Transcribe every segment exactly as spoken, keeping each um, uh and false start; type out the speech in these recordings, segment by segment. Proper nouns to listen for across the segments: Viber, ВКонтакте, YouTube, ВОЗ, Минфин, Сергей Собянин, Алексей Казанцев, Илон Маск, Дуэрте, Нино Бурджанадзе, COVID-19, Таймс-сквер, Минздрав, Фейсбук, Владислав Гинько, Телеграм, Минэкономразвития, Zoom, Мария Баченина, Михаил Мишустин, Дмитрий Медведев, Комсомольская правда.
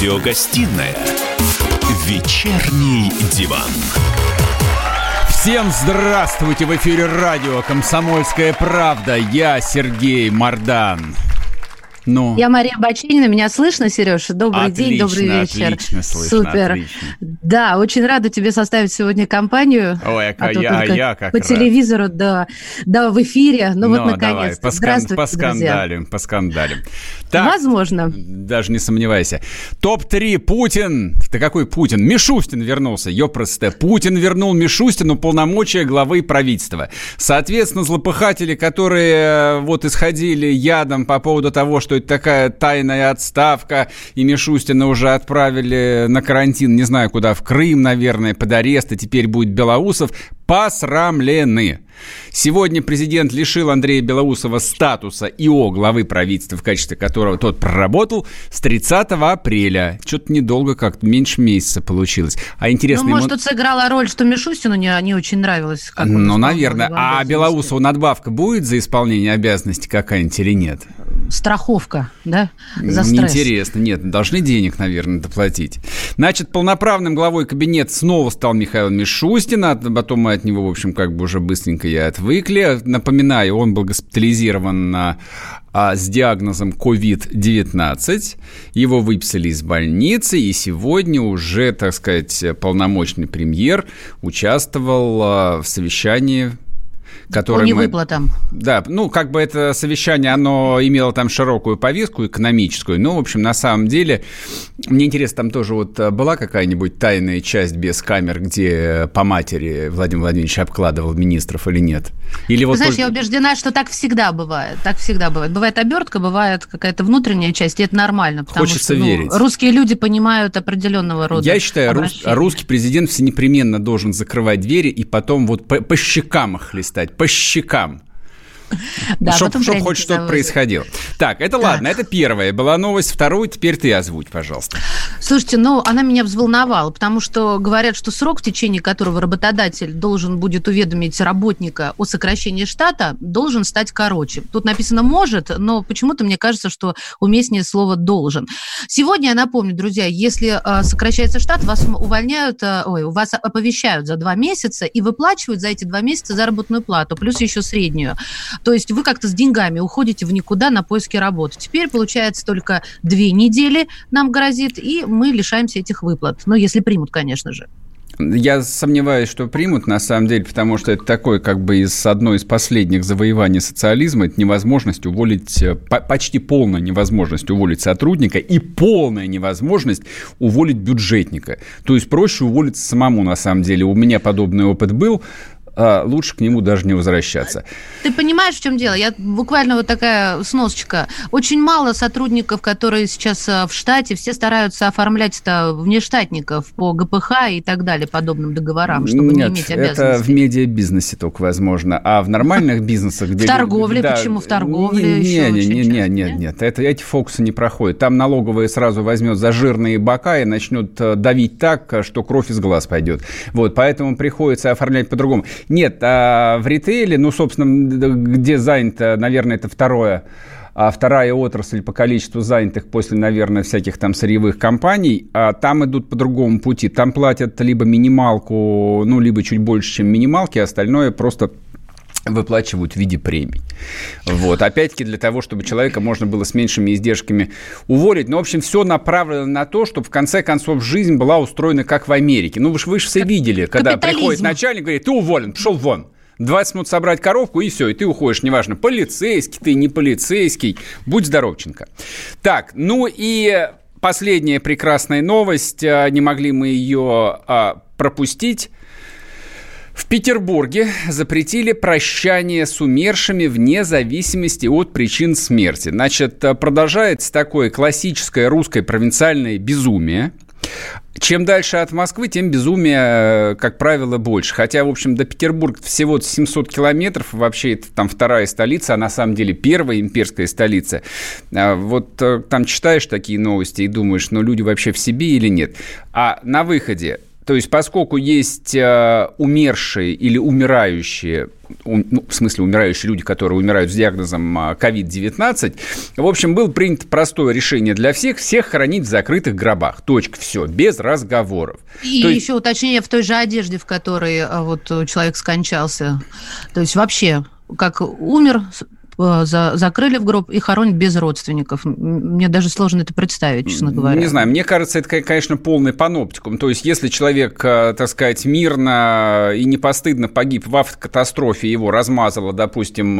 Радиогостиная «Вечерний диван». Всем здравствуйте! В эфире радио «Комсомольская правда». Я Сергей Мардан. Ну. Я Мария Баченина, меня слышно, Сереж? Добрый отлично, день, добрый вечер. Отлично, слышно, супер. Отлично. Да, очень рада тебе составить сегодня компанию. Ой, а, а я, я как по рад. Телевизору, да, да, в эфире. Ну Но, вот наконец. Давай, здравствуйте, поскандалим, друзья. Поскандалим. Так, возможно. Даже не сомневайся. Топ-три. Путин. Ты какой Путин? Мишустин вернулся. Ёпросте. Путин вернул Мишустину полномочия главы правительства. Соответственно, злопыхатели, которые вот исходили ядом по поводу того, что это такая тайная отставка, и Мишустина уже отправили на карантин, не знаю куда, в Крым, наверное, под арест, и теперь будет Белоусов, посрамлены. Сегодня президент лишил Андрея Белоусова статуса ИО главы правительства, в качестве которого тот проработал с тридцатого апреля. Что-то недолго, как-то меньше месяца получилось. А интересно, ну, может, ему... тут сыграла роль, что Мишустину не, не очень нравилось. Как ну, наверное. А Белоусову надбавка будет за исполнение обязанностей какая-нибудь или нет? Страховка, да, за стресс. Неинтересно, нет, должны денег, наверное, доплатить. Значит, полноправным главой кабинета снова стал Михаил Мишустин, а потом мы от него, в общем, как бы уже быстренько и отвыкли. Напоминаю, он был госпитализирован на... А с диагнозом ковид девятнадцать. Его выписали из больницы, и сегодня уже, так сказать, полномочный премьер участвовал в совещании, которое... По невыплатам. Мы... Да, ну, как бы это совещание, оно имело там широкую повестку экономическую, но, в общем, на самом деле, мне интересно, там тоже вот была какая-нибудь тайная часть без камер, где по матери Владимир Владимирович обкладывал министров или нет? Или вот знаешь, только... я убеждена, что так всегда бывает. Так всегда бывает. Бывает обертка, бывает какая-то внутренняя часть, и это нормально. Потому хочется что, ну, верить. Русские люди понимают определенного рода. Я считаю, рус... русский президент всенепременно должен закрывать двери и потом вот по, по щекам их хлестать. По щекам. Да, чтобы чтоб хоть что-то завозят. Происходило. Так, это так. Ладно, это первая была новость. Вторую теперь ты озвучь, пожалуйста. Слушайте, ну, она меня взволновала, потому что говорят, что срок, в течение которого работодатель должен будет уведомить работника о сокращении штата, должен стать короче. Тут написано «может», но почему-то мне кажется, что уместнее слово «должен». Сегодня, я напомню, друзья, если сокращается штат, вас увольняют, ой, вас оповещают за два месяца и выплачивают за эти два месяца заработную плату, плюс еще среднюю. То есть вы как-то с деньгами уходите в никуда на поиски работы. Теперь, получается, только две недели нам грозит, и мы лишаемся этих выплат. Ну, если примут, конечно же. Я сомневаюсь, что примут, на самом деле, потому что это такое, как бы, из одно из последних завоеваний социализма. Это невозможность уволить, почти полная невозможность уволить сотрудника и полная невозможность уволить бюджетника. То есть проще уволиться самому, на самом деле. У меня подобный опыт был. Лучше к нему даже не возвращаться. Ты понимаешь, в чем дело? Я буквально вот такая сносочка. Очень мало сотрудников, которые сейчас в штате, все стараются оформлять это внештатников по гэ пэ ха и так далее, подобным договорам, чтобы нет, не иметь обязанностей. Нет, это в медиабизнесе только возможно. А в нормальных бизнесах... В торговле? Почему в торговле еще очень часто? Нет, нет, нет. Эти фокусы не проходят. Там налоговая сразу возьмет за жирные бока и начнет давить так, что кровь из глаз пойдет. Вот, поэтому приходится оформлять по-другому. Нет, в ритейле, ну, собственно, где занято, наверное, это второе, вторая отрасль по количеству занятых после, наверное, всяких там сырьевых компаний, там идут по другому пути. Там платят либо минималку, ну, либо чуть больше, чем минималки, остальное просто... выплачивают в виде премий. Вот. Опять-таки для того, чтобы человека можно было с меньшими издержками уволить. Но, в общем, все направлено на то, чтобы, в конце концов, жизнь была устроена как в Америке. Ну, вы же, вы же все видели, когда приходит начальник и говорит, ты уволен, пошел вон. двадцать минут собрать коровку, и все, и ты уходишь, неважно, полицейский ты, не полицейский. Будь здоровченко. Так, ну и последняя прекрасная новость. Не могли мы ее а, пропустить. В Петербурге запретили прощание с умершими вне зависимости от причин смерти. Значит, продолжается такое классическое русское провинциальное безумие. Чем дальше от Москвы, тем безумие, как правило, больше. Хотя, в общем, до Петербурга всего семьсот километров. Вообще, это там вторая столица, а на самом деле первая имперская столица. Вот там читаешь такие новости и думаешь, ну, люди вообще в себе или нет? А на выходе То есть, поскольку есть умершие или умирающие, ну, в смысле умирающие люди, которые умирают с диагнозом ковид девятнадцать, в общем, было принято простое решение для всех, всех хранить в закрытых гробах. Точка, все, без разговоров. И то еще есть... уточнение в той же одежде, в которой вот человек скончался. То есть вообще, как умер... закрыли в гроб и хоронят без родственников. Мне даже сложно это представить, честно говоря. Не знаю, мне кажется, это, конечно, полный паноптикум. То есть, если человек, так сказать, мирно и непостыдно погиб в автокатастрофе, его размазало, допустим,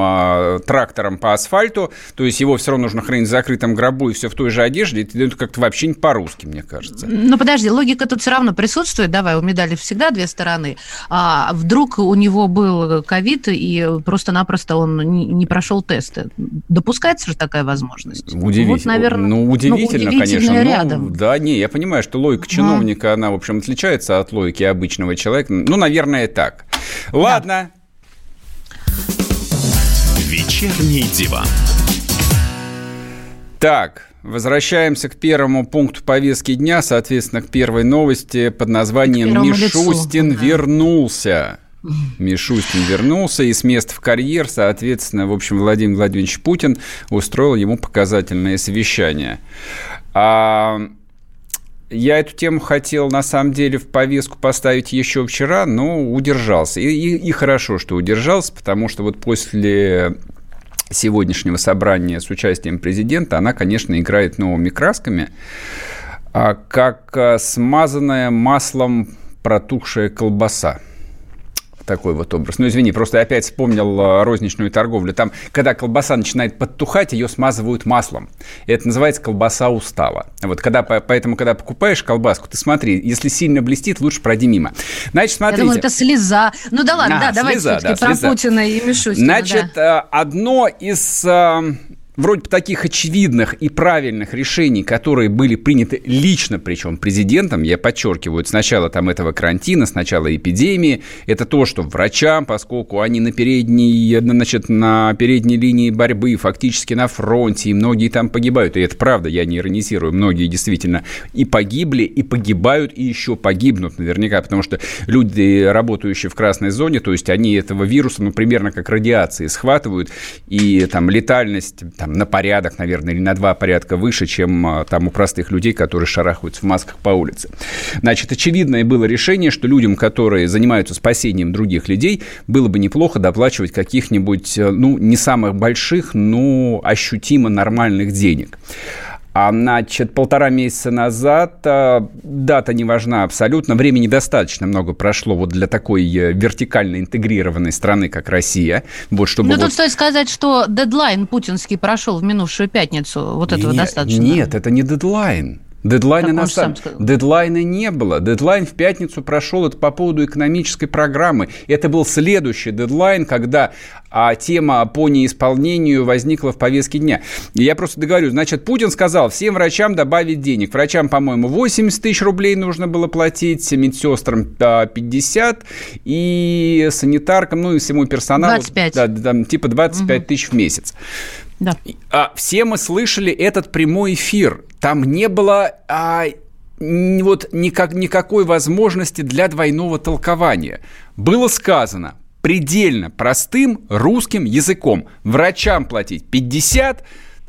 трактором по асфальту, то есть его все равно нужно хранить в закрытом гробу и все в той же одежде, это как-то вообще не по-русски, мне кажется. Ну, подожди, логика тут все равно присутствует. Давай, у медали всегда две стороны. А вдруг у него был ковид, и просто-напросто он не прошел тесты. Допускается же такая возможность? Удивительно. Вот, наверное, ну, удивительно, ну, удивительно, конечно. Рядом. Ну, да, не, я понимаю, что логика чиновника, а. она, в общем, отличается от логики обычного человека. Ну, наверное, так. Ладно. Да. Вечерний диван. Так. Возвращаемся к первому пункту повестки дня, соответственно, к первой новости под названием «Мишустин лицу. вернулся». Мишустин вернулся, и с места в карьер, соответственно, в общем, Владимир Владимирович Путин устроил ему показательное совещание. А... Я эту тему хотел, на самом деле, в повестку поставить еще вчера, но удержался. И, и, и хорошо, что удержался, потому что вот после... сегодняшнего собрания с участием президента, она, конечно, играет новыми красками, как смазанная маслом протухшая колбаса. Такой вот образ. Ну, извини, просто я опять вспомнил розничную торговлю. Там, когда колбаса начинает подтухать, ее смазывают маслом. Это называется колбаса устала. Вот когда, поэтому, когда покупаешь колбаску, ты смотри, если сильно блестит, лучше пройди мимо. Значит, смотрите. Я думаю, это слеза. Ну да ладно, а, да, давайте слеза, все-таки да, про слеза. Путина и Мишустина. Значит, да. одно из... вроде бы таких очевидных и правильных решений, которые были приняты лично, причем президентом, я подчеркиваю, с начала там этого карантина, с начала эпидемии, это то, что врачам, поскольку они на передней, значит, на передней линии борьбы, фактически на фронте, и многие там погибают, и это правда, я не иронизирую, многие действительно и погибли, и погибают, и еще погибнут наверняка, потому что люди, работающие в красной зоне, то есть они этого вируса, ну, примерно как радиации схватывают, и там летальность, там, на порядок, наверное, или на два порядка выше, чем там у простых людей, которые шарахаются в масках по улице. Значит, очевидное было решение, что людям, которые занимаются спасением других людей, было бы неплохо доплачивать каких-нибудь, ну, не самых больших, но ощутимо нормальных денег. А, значит, полтора месяца назад, дата не важна абсолютно, времени достаточно много прошло вот для такой вертикально интегрированной страны, как Россия. Вот, чтобы Но вот... тут стоит сказать, что дедлайн путинский прошел в минувшую пятницу, вот этого не, достаточно. Нет, это не дедлайн. Дедлайна, на сам... Дедлайна не было. Дедлайн в пятницу прошел, это по поводу экономической программы. Это был следующий дедлайн, когда а, тема по неисполнению возникла в повестке дня. И я просто договорю. Значит, Путин сказал всем врачам добавить денег. Врачам, по-моему, восемьдесят тысяч рублей нужно было платить, медсестрам пятьдесят, и санитаркам, ну и всему персоналу. двадцать пять. Да, там, типа двадцать пять угу. тысяч в месяц. Да. А, все мы слышали этот прямой эфир. Там не было а, вот никак, никакой возможности для двойного толкования. Было сказано предельно простым русским языком. Врачам платить пятьдесят,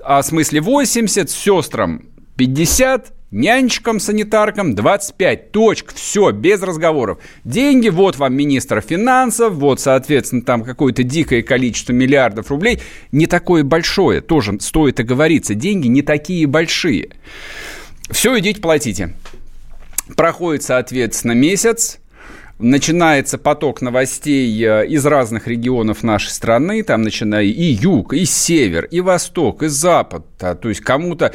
а в смысле восемьдесят, сестрам пятьдесят, нянечкам, санитаркам двадцать пять. Точка. Все, без разговоров. Деньги, вот вам министр финансов, вот, соответственно, там какое-то дикое количество миллиардов рублей. Не такое большое, тоже стоит оговориться. Деньги не такие большие. Все, идите, платите. Проходит, соответственно, месяц. Начинается поток новостей из разных регионов нашей страны, там начиная и юг, и север, и восток, и запад, то есть кому-то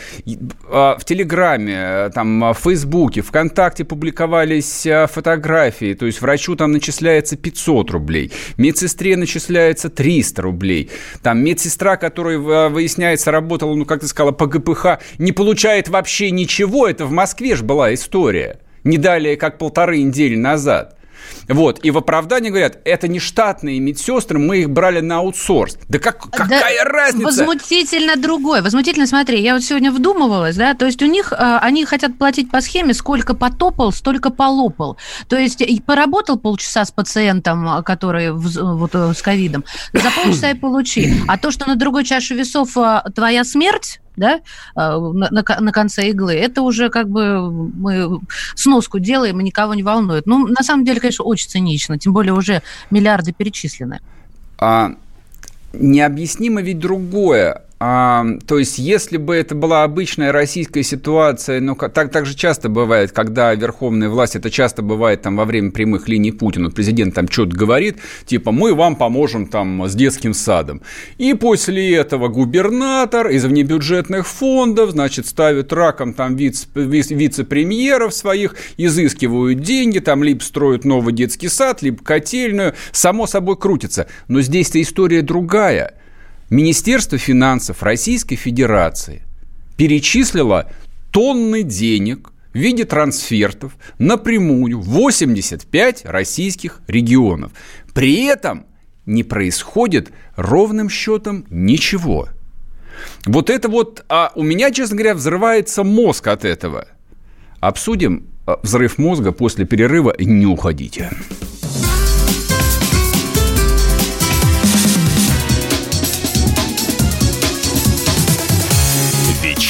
в Телеграме, там, в Фейсбуке, ВКонтакте публиковались фотографии, то есть врачу там начисляется пятьсот рублей, медсестре начисляется триста рублей, там медсестра, которая, выясняется, работала, ну, как ты сказала, по гэ пэ ха, не получает вообще ничего, это в Москве же была история, не далее, как полторы недели назад. Вот. И в оправдании говорят, это не штатные медсестры, мы их брали на аутсорс. Да как, какая да разница? Возмутительно другое. Возмутительно, смотри, я вот сегодня вдумывалась, да, то есть у них, они хотят платить по схеме, сколько потопал, столько полопал. То есть поработал полчаса с пациентом, который вот с ковидом, за полчаса и получи. А то, что на другой чаше весов твоя смерть, да, на, на, на конце иглы, это уже как бы мы сноску делаем, и никого не волнует. Ну, на самом деле, конечно, очень цинично, тем более уже миллиарды перечислены. А, необъяснимо ведь другое. А, то есть, если бы это была обычная российская ситуация, ну, так, так же часто бывает, когда верховная власть, это часто бывает там, во время прямых линий Путина, президент там что-то говорит, типа, мы вам поможем там, с детским садом. И после этого губернатор из внебюджетных фондов, значит, ставит раком там, вице, вице-премьеров своих, изыскивают деньги, там, либо строят новый детский сад, либо котельную, само собой крутится. Но здесь-то история другая. Министерство финансов Российской Федерации перечислило тонны денег в виде трансфертов напрямую в восемьдесят пять российских регионов. При этом не происходит ровным счетом ничего. Вот это вот, а у меня, честно говоря, взрывается мозг от этого. Обсудим взрыв мозга после перерыва. Не уходите.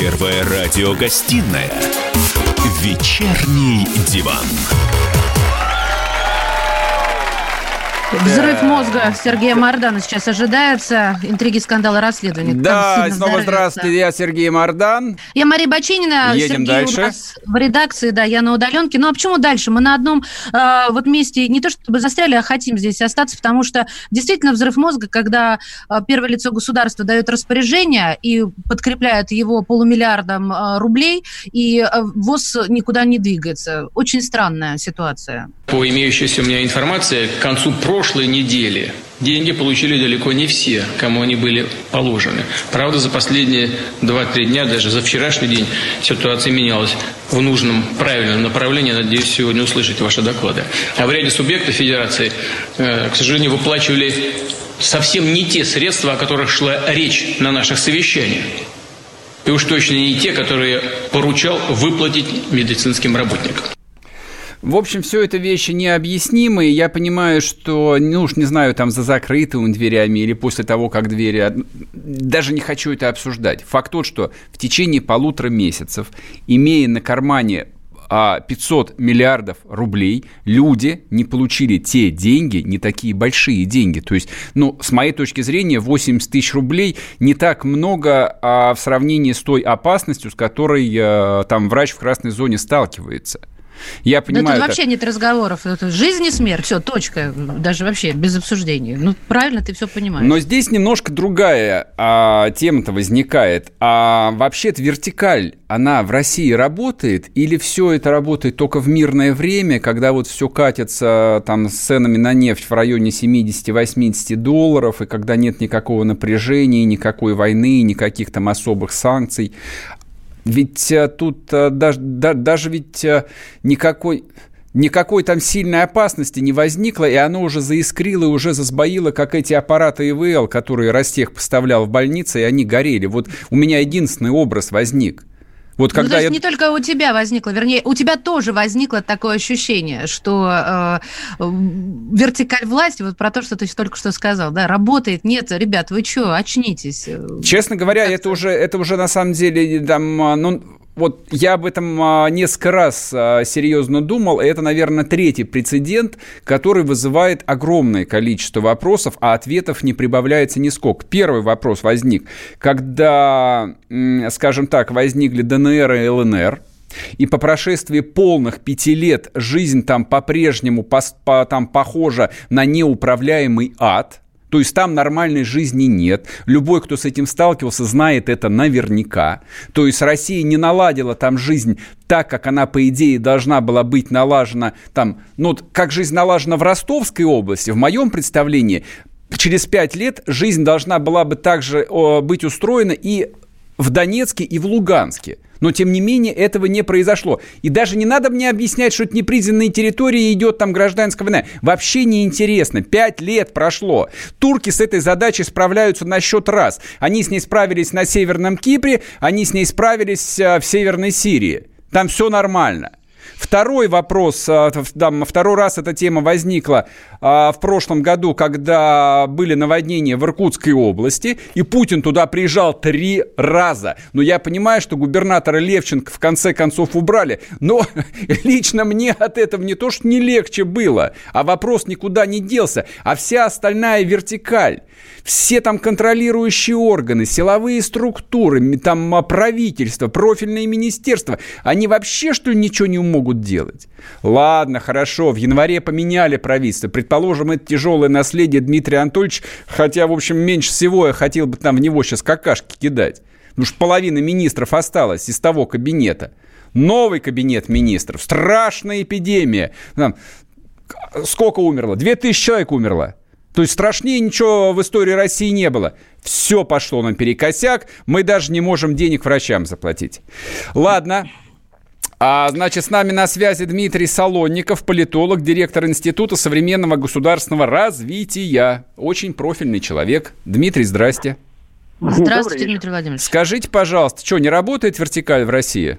Первая радиогостиная «Вечерний диван». Взрыв мозга Сергея Мардана сейчас ожидается. Интриги, скандалы, расследования. Да, снова здравствуйте, я Сергей Мардан. Я Мария Баченина. Едем Сергей дальше. У нас в редакции, да, я на удаленке. Ну а почему дальше? Мы на одном э, вот месте не то чтобы застряли, а хотим здесь остаться, потому что действительно взрыв мозга, когда первое лицо государства дает распоряжение и подкрепляет его полумиллиардом э, рублей, и ВОЗ никуда не двигается. Очень странная ситуация. По имеющейся у меня информации, к концу прошлого В прошлой неделе деньги получили далеко не все, кому они были положены. Правда, за последние два-три дня, даже за вчерашний день, ситуация менялась в нужном, правильном направлении. Надеюсь, сегодня услышать ваши доклады. А в ряде субъектов Федерации, к сожалению, выплачивали совсем не те средства, о которых шла речь на наших совещаниях. И уж точно не те, которые поручал выплатить медицинским работникам. В общем, все это вещи необъяснимые. Я понимаю, что, ну уж не знаю, там за закрытыми дверями или после того, как двери... Даже не хочу это обсуждать. Факт тот, что в течение полутора месяцев, имея на кармане пятьсот миллиардов рублей, люди не получили те деньги, не такие большие деньги. То есть, ну, с моей точки зрения, восемьдесят тысяч рублей не так много а, в сравнении с той опасностью, с которой а, там врач в красной зоне сталкивается. Я понимаю, да, тут это... вообще нет разговоров. Это жизнь и смерть, все, точка. Даже вообще без обсуждений. Ну, правильно ты все понимаешь. Но здесь немножко другая а, тема-то возникает. А вообще-то вертикаль, она в России работает? Или все это работает только в мирное время, когда вот все катится там с ценами на нефть в районе семьдесят-восемьдесят долларов, и когда нет никакого напряжения, никакой войны, никаких там особых санкций? Ведь а, тут а, даже, да, даже ведь а, никакой, никакой там сильной опасности не возникло, и оно уже заискрило, уже засбоило, как эти аппараты И В Л, которые Ростех поставлял в больницы, и они горели. Вот у меня единственный образ возник. Вот когда ну, то есть я... не только у тебя возникло, вернее, у тебя тоже возникло такое ощущение, что э, вертикаль власти, вот про то, что ты только что сказал, да, работает, нет, ребят, вы что, очнитесь. Честно говоря, как-то... это уже, это уже на самом деле, там, ну, вот я об этом несколько раз серьезно думал, и это, наверное, третий прецедент, который вызывает огромное количество вопросов, а ответов не прибавляется нисколько. Первый вопрос возник, когда, скажем так, возникли ДНР и ЛНР, и по прошествии полных пяти лет жизнь там по-прежнему по, по, там, похожа на неуправляемый ад. То есть там нормальной жизни нет. Любой, кто с этим сталкивался, знает это наверняка. То есть Россия не наладила там жизнь так, как она, по идее, должна была быть налажена там. Ну, как жизнь налажена в Ростовской области, в моем представлении, через пять лет жизнь должна была бы также быть устроена и в Донецке, и в Луганске. Но, тем не менее, этого не произошло. И даже не надо мне объяснять, что это непризнанные территории, идет там гражданская война. Вообще неинтересно. Пять лет прошло. Турки с этой задачей справляются на счет раз. Они с ней справились на Северном Кипре, они с ней справились в Северной Сирии. Там все нормально. Второй вопрос, второй раз эта тема возникла в прошлом году, когда были наводнения в Иркутской области, и Путин туда приезжал три раза. Но я понимаю, что губернатора Левченко в конце концов убрали, но лично мне от этого не то, что не легче было, а вопрос никуда не делся, а вся остальная вертикаль, все там контролирующие органы, силовые структуры, там правительство, профильные министерства, они вообще что ли ничего не умеют? Могут делать. Ладно, хорошо, в январе поменяли правительство. Предположим, это тяжелое наследие Дмитрия Анатольевича, хотя, в общем, меньше всего я хотел бы там в него сейчас какашки кидать. Потому что половина министров осталась из того кабинета. Новый кабинет министров. Страшная эпидемия. Сколько умерло? Две тысячи человек умерло. То есть страшнее ничего в истории России не было. Все пошло наперекосяк. Мы даже не можем денег врачам заплатить. Ладно. А, значит, с нами на связи Дмитрий Солонников, политолог, директор Института современного государственного развития. Очень профильный человек. Дмитрий, здрасте. Здравствуйте, Дмитрий Владимирович. Скажите, пожалуйста, что, не работает вертикаль в России?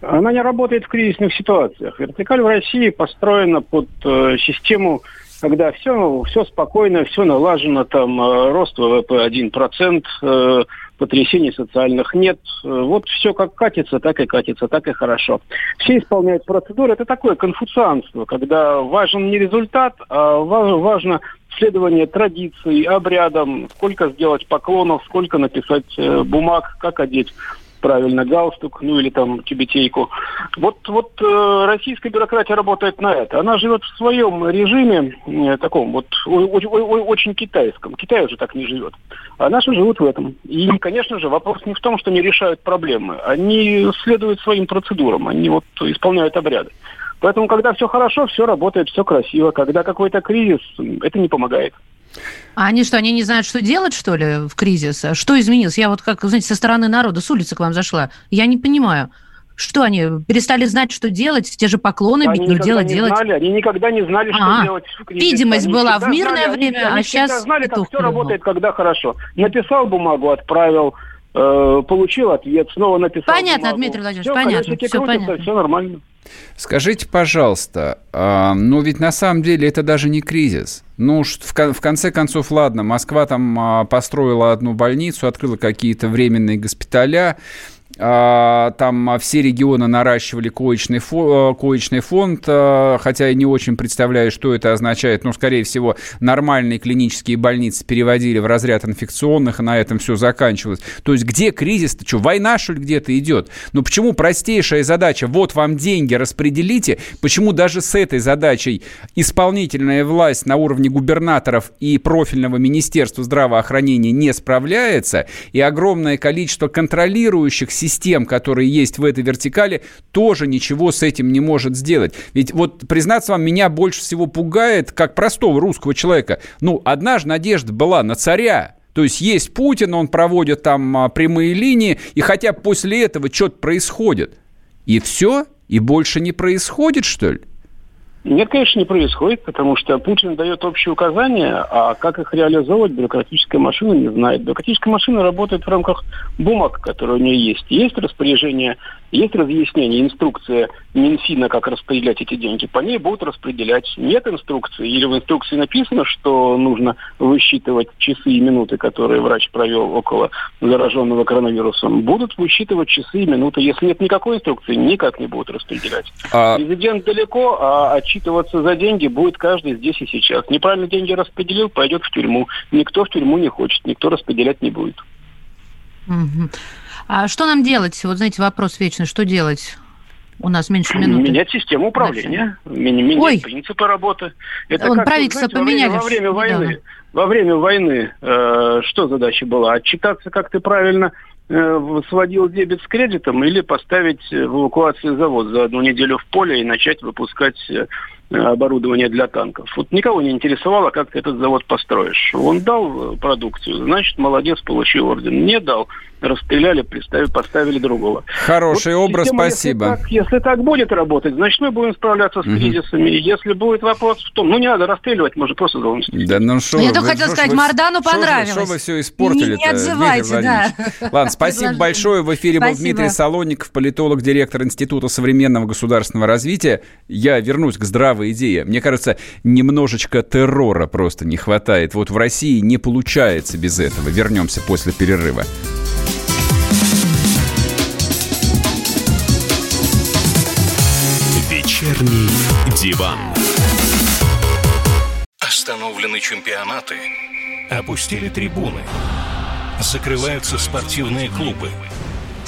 Она не работает в кризисных ситуациях. Вертикаль в России построена под э, систему, когда все, все спокойно, все налажено, там э, рост вэ вэ пэ один процент, э, потрясений социальных нет. Вот все как катится, так и катится, так и хорошо. Все исполняют процедуры. Это такое конфуцианство, когда важен не результат, а важно следование традиций, обрядам, сколько сделать поклонов, сколько написать бумаг, как одеть правильно галстук, ну или там тюбетейку. Вот, вот э, российская бюрократия работает на это. Она живет в своем режиме, э, таком вот, о- о- о- очень китайском. Китай уже так не живет. А наши живут в этом. И, конечно же, вопрос не в том, что они решают проблемы. Они следуют своим процедурам, они вот исполняют обряды. Поэтому, когда все хорошо, все работает, все красиво. Когда какой-то кризис, это не помогает. А они что, они не знают, что делать, что ли, в кризис? Что изменилось? Я вот, как, знаете, со стороны народа, с улицы к вам зашла. Я не понимаю, что они перестали знать, что делать, те же поклоны они бить, но дело делать. Знали, они никогда не знали, что А-а-а. делать в кризис. Видимость они была в мирное знали, время, они, а сейчас... Они знали, как все клюнул. Работает, когда хорошо. Написал бумагу, отправил, э, получил ответ, снова написал понятно, бумагу. Дмитрий Владимирович, все, понятно, Дмитрий Владимирович, понятно. Все нормально. Скажите, пожалуйста, э, ну ведь на самом деле это даже не кризис. Ну, в конце концов, ладно, Москва там построила одну больницу, открыла какие-то временные госпиталя, там все регионы наращивали коечный фонд, коечный фонд, хотя я не очень представляю, что это означает. Ну, скорее всего, нормальные клинические больницы переводили в разряд инфекционных, и на этом все заканчивалось. То есть где кризис-то? Что, война, что ли, где-то идет? Ну, почему простейшая задача «вот вам деньги, распределите», почему даже с этой задачей исполнительная власть на уровне губернаторов и профильного министерства здравоохранения не справляется, и огромное количество контролирующих систем, которые есть в этой вертикали, тоже ничего с этим не может сделать. Ведь вот, признаться вам, меня больше всего пугает, как простого русского человека, ну, одна же надежда была на царя. То есть есть Путин, он проводит там прямые линии, и хотя после этого что-то происходит. И все? И больше не происходит, что ли? Нет, конечно, не происходит, потому что Путин дает общие указания, а как их реализовывать бюрократическая машина не знает. Бюрократическая машина работает в рамках бумаг, которые у нее есть. Есть распоряжение, есть разъяснение, инструкция Минфина, как распределять эти деньги. По ней будут распределять. Нет инструкции. Или в инструкции написано, что нужно высчитывать часы и минуты, которые врач провел около зараженного коронавирусом. Будут высчитывать часы и минуты. Если нет никакой инструкции, никак не будут распределять. А... Президент далеко, а от Отчитываться за деньги будет каждый здесь и сейчас. Неправильно деньги распределил, пойдет в тюрьму. Никто в тюрьму не хочет, никто распределять не будет. Угу. А что нам делать? Вот знаете, вопрос вечный. Что делать? У нас меньше минуты. Менять систему управления, менять Ой. принципы работы. Это Вон, как, правительство знаете, поменяли. Во время, во время войны, во время войны э, что задача была? Отчитаться, как ты правильно... сводил дебет с кредитом или поставить в эвакуацию завод за одну неделю в поле и начать выпускать оборудование для танков. Вот никого не интересовало, как ты этот завод построишь. Он дал продукцию, значит, молодец, получил орден. Не дал, расстреляли, поставили другого. Хороший вот образ, система, спасибо. Если так, если так будет работать, значит, мы будем справляться с угу. кризисами. Если будет вопрос в том, ну, не надо расстреливать, можно просто заломить. Да, ну, шо, я вы, только хотел сказать, вы, Мардану понравилось. Что вы все испортили-то, не, не отзывайте, да. Ладно, спасибо большое. В эфире спасибо. был Дмитрий Солонников, политолог, директор Института современного государственного развития. Я вернусь к здравоохранению. Идея. Мне кажется, немножечко террора просто не хватает. Вот в России не получается без этого. Вернемся после перерыва. Вечерний диван. Остановлены чемпионаты. Опустили трибуны. Закрываются спортивные клубы.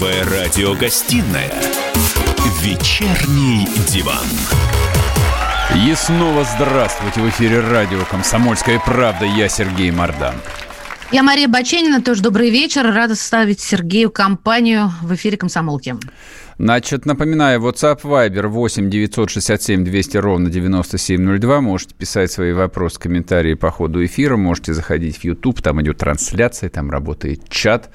Первая радиогостиная «Вечерний диван». И снова здравствуйте. В эфире радио «Комсомольская правда». Я Сергей Мардан. Я Мария Баченина. Тоже добрый вечер. Рада составить Сергею компанию в эфире «Комсомолки». Значит, напоминаю, WhatsApp, Viber восемь девятьсот шестьдесят семь двести ровно девяносто семь ноль два. Можете писать свои вопросы, комментарии по ходу эфира. Можете заходить в YouTube. Там идет трансляция, там работает чат.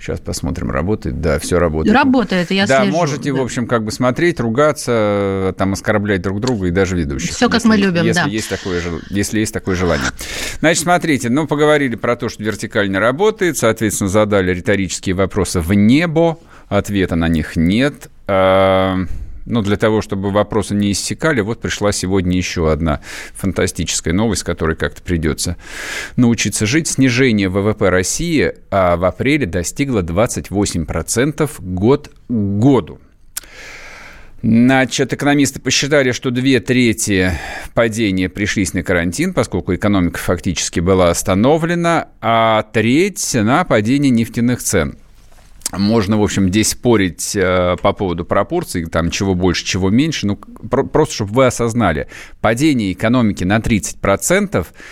Сейчас посмотрим, работает. Да, все работает. Работает, я да, слежу. Можете, да, можете, в общем, как бы смотреть, ругаться, там, оскорблять друг друга и даже ведущих. Все, как если, мы любим, если да. Есть такое, если есть такое желание. Значит, смотрите, ну, поговорили про то, что вертикально работает, соответственно, задали риторические вопросы в небо, ответа на них нет. Ну, для того, чтобы вопросы не иссякали, вот пришла сегодня еще одна фантастическая новость, которой как-то придется научиться жить. Снижение вэ вэ пэ России в апреле достигло двадцать восемь процентов год к году. Значит, экономисты посчитали, что две трети падения пришлись на карантин, поскольку экономика фактически была остановлена, а треть на падение нефтяных цен. Можно, в общем, здесь спорить э, по поводу пропорций, там, чего больше, чего меньше. Ну, про- просто, чтобы вы осознали, падение экономики на тридцать процентов –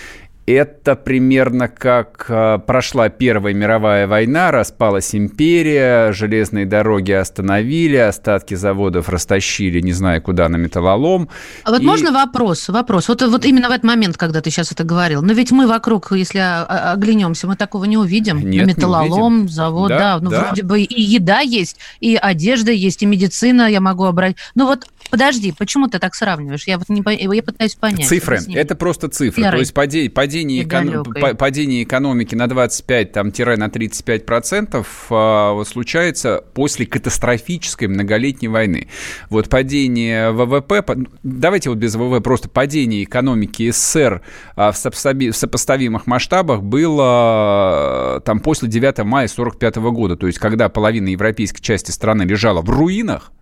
это примерно как э, прошла Первая мировая война, распалась империя, железные дороги остановили, остатки заводов растащили, не знаю, куда, на металлолом. А вот и... можно вопрос? Вопрос. Вот, вот именно в этот момент, когда ты сейчас это говорил. Но ведь мы вокруг, если оглянемся, мы такого не увидим. Нет, металлолом, не завод, да, да. Ну, да. Вроде бы и еда есть, и одежда есть, и медицина, я могу обратить. Ну вот, подожди, почему ты так сравниваешь? Я вот не по... я пытаюсь понять. Цифры. Это просто цифры. Первый. То есть падение... Падение, эко... падение экономики на двадцать пять - тридцать пять процентов вот, случается после катастрофической многолетней войны. Вот падение вэ вэ пэ, давайте вот без вэ вэ пэ, просто падение экономики эс эс эс эр в сопоставимых масштабах было там, после девятого мая сорок пятого года, то есть когда половина европейской части страны лежала в руинах.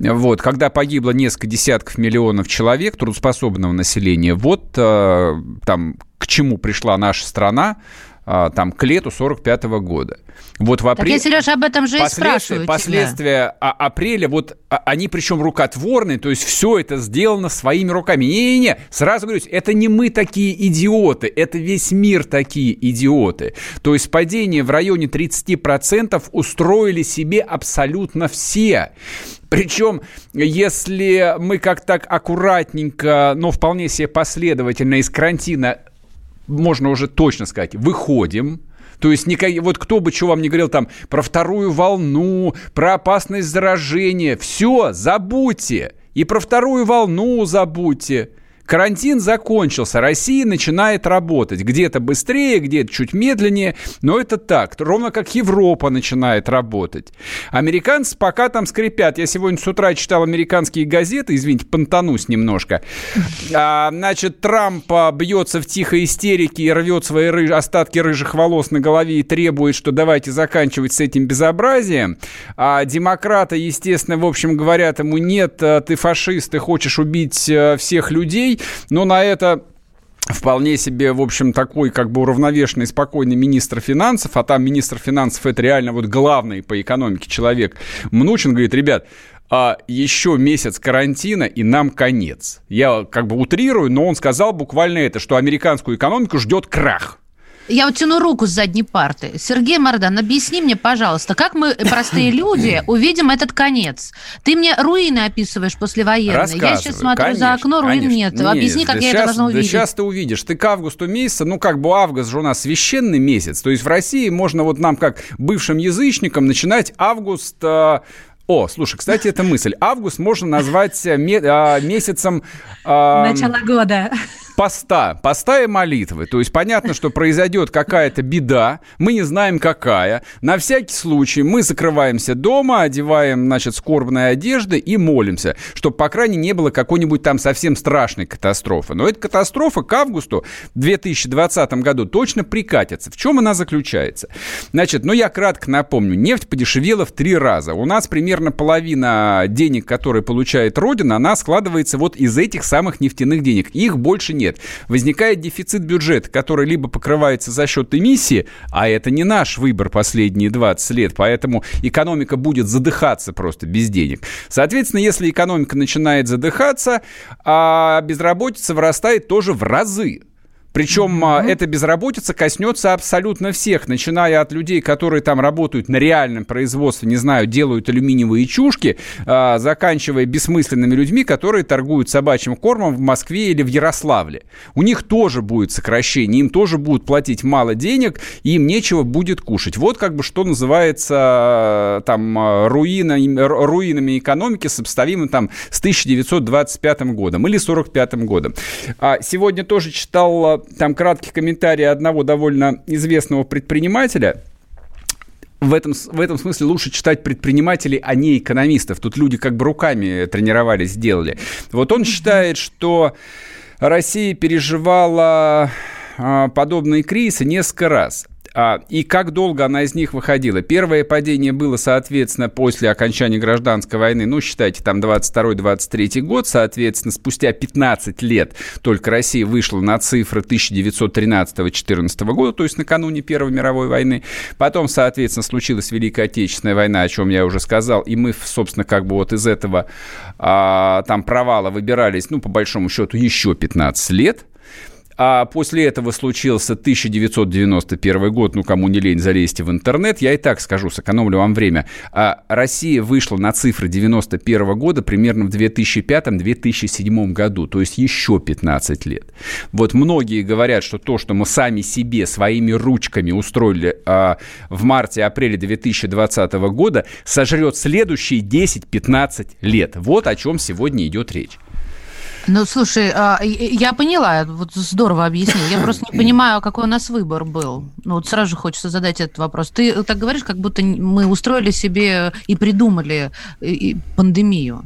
Вот, когда погибло несколько десятков миллионов человек трудоспособного населения, вот там к чему пришла наша страна, там, к лету сорок пятого года. Вот в апреле... Так я, Сереж, об этом же и спрашиваю тебя. Последствия апреля, вот они причем рукотворные, то есть все это сделано своими руками. Не-не-не, сразу говорю, это не мы такие идиоты, это весь мир такие идиоты. То есть падение в районе тридцать процентов устроили себе абсолютно все. Причем, если мы как-то так аккуратненько, но вполне себе последовательно из карантина, можно уже точно сказать, выходим. То есть вот кто бы что вам ни говорил там про вторую волну, про опасность заражения, все, забудьте. И про вторую волну забудьте. Карантин закончился, Россия начинает работать. Где-то быстрее, где-то чуть медленнее, но это так. Ровно как Европа начинает работать. Американцы пока там скрипят. Я сегодня с утра читал американские газеты, извините, понтанусь немножко. А, значит, Трамп бьется в тихой истерике и рвет свои рыж... остатки рыжих волос на голове и требует, что давайте заканчивать с этим безобразием. А демократы, естественно, в общем, говорят ему: нет, ты фашист, ты хочешь убить всех людей. Но на это вполне себе, в общем, такой как бы уравновешенный, спокойный министр финансов, а там министр финансов это реально вот главный по экономике человек, Мнучин, говорит: ребят, а еще месяц карантина, и нам конец. Я как бы утрирую, но он сказал буквально это, что американскую экономику ждет крах. Я вот тяну руку с задней парты. Сергей Мардан, объясни мне, пожалуйста, как мы, простые люди, увидим этот конец? Ты мне руины описываешь послевоенные. Я сейчас смотрю, конечно, за окно, руин конечно. Нет. нет. Объясни, как да я сейчас, это должна увидеть. Да сейчас ты увидишь. Ты к августу месяца, ну как бы август же у нас священный месяц. То есть в России можно вот нам, как бывшим язычникам, начинать август... О, слушай, кстати, это мысль. Август можно назвать месяцем... Э, Начало года. Поста. Поста и молитвы. То есть понятно, что произойдет какая-то беда. Мы не знаем, какая. На всякий случай мы закрываемся дома, одеваем, значит, скорбные одежды и молимся, чтобы, по крайней мере, не было какой-нибудь там совсем страшной катастрофы. Но эта катастрофа к августу две тысячи двадцатому году точно прикатится. В чем она заключается? Значит, ну я кратко напомню. Нефть подешевела в три раза. У нас примерно половина денег, которые получает Родина, она складывается вот из этих самых нефтяных денег. Их больше нет. Возникает дефицит бюджета, который либо покрывается за счет эмиссии, а это не наш выбор последние двадцать лет, поэтому экономика будет задыхаться просто без денег. Соответственно, если экономика начинает задыхаться, а безработица вырастает тоже в разы. Причем mm-hmm. эта безработица коснется абсолютно всех, начиная от людей, которые там работают на реальном производстве, не знаю, делают алюминиевые чушки, э, заканчивая бессмысленными людьми, которые торгуют собачьим кормом в Москве или в Ярославле. У них тоже будет сокращение, им тоже будут платить мало денег, и им нечего будет кушать. Вот как бы что называется там руина, руинами экономики, сопоставимы там с тысяча девятьсот двадцать пятым годом или сорок пятым годом. Сегодня тоже читал... там краткий комментарий одного довольно известного предпринимателя. В этом, в этом смысле лучше читать предпринимателей, а не экономистов. Тут люди как бы руками тренировались, делали. Вот он считает, что Россия переживала подобные кризисы несколько раз. А, и как долго она из них выходила. Первое падение было, соответственно, после окончания гражданской войны, ну, считайте, там, двадцать второй - двадцать третий год, соответственно, спустя пятнадцать лет только Россия вышла на цифры тысяча девятьсот тринадцатого - четырнадцатого года, то есть накануне Первой мировой войны. Потом, соответственно, случилась Великая Отечественная война, о чем я уже сказал, и мы, собственно, как бы вот из этого а, там провала выбирались, ну, по большому счету, еще пятнадцать лет. А после этого случился тысяча девятьсот девяносто первый год. Ну, кому не лень, залезьте в интернет. Я и так скажу, сэкономлю вам время. А Россия вышла на цифры девяносто первого года примерно в две тысячи пятом - две тысячи седьмом году. То есть еще пятнадцать лет. Вот многие говорят, что то, что мы сами себе, своими ручками устроили а, в марте-апреле две тысячи двадцатого года, сожрет следующие десять-пятнадцать лет. Вот о чем сегодня идет речь. Ну, слушай, я поняла, вот здорово объяснил. Я просто не понимаю, какой у нас выбор был. Ну, вот сразу же хочется задать этот вопрос. Ты так говоришь, как будто мы устроили себе и придумали пандемию.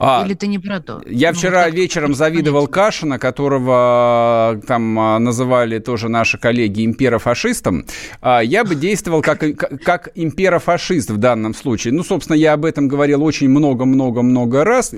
А, Или ты не про то? Я ну, вчера вот вечером завидовал понять. Кашина, которого там называли тоже наши коллеги имперофашистом. Я бы действовал как, как имперофашист в данном случае. Ну, собственно, я об этом говорил очень много-много-много раз.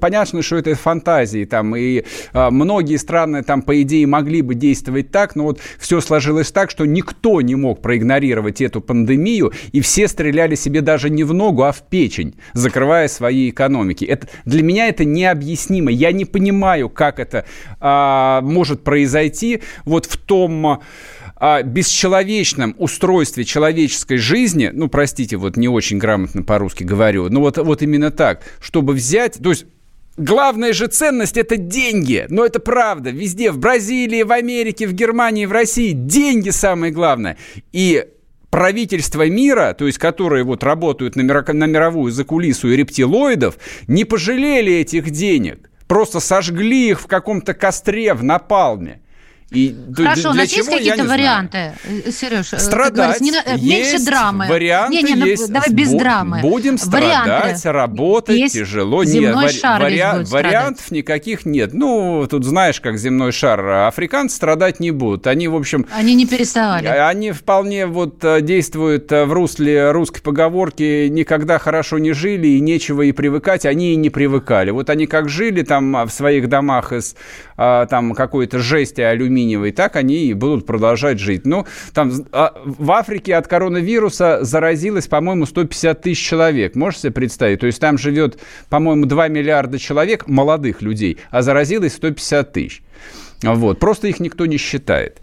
Понятно, что это фантазии там, и многие страны там, по идее, могли бы действовать так, но вот все сложилось так, что никто не мог проигнорировать эту пандемию, и все стреляли себе даже не в ногу, а в печень, закрывая свои экономики. Это Для меня это необъяснимо. Я не понимаю, как это а, может произойти вот в том а, бесчеловечном устройстве человеческой жизни. Ну, простите, вот не очень грамотно по-русски говорю. Но вот, вот именно так, чтобы взять... То есть главная же ценность – это деньги. Но это правда. Везде, в Бразилии, в Америке, в Германии, в России. Деньги самое главное. И... Правительства мира, то есть которые вот работают на, миро- на мировую закулису и рептилоидов, не пожалели этих денег. Просто сожгли их в каком-то костре в напалме. И Хорошо, у нас есть какие-то варианты, знаю. Сереж? Страдать ты говоришь, не, меньше есть, драмы. Варианты не, не, есть. Давай без драмы. Будем варианты. Страдать, работать есть тяжело. Земной нет, шар вари- вари- Вариантов страдать. Никаких нет. Ну, тут знаешь, как земной шар. Африканцы страдать не будут. Они, в общем... Они не переставали. Они вполне вот действуют в русле русской поговорки «никогда хорошо не жили, и нечего и привыкать». Они и не привыкали. Вот они как жили там в своих домах из там, какой-то жести, алюминия, и так они и будут продолжать жить. Ну, там в Африке от коронавируса заразилось, по-моему, сто пятьдесят тысяч человек. Можете себе представить? То есть там живет, по-моему, два миллиарда человек, молодых людей, а заразилось сто пятьдесят тысяч. Вот. Просто их никто не считает.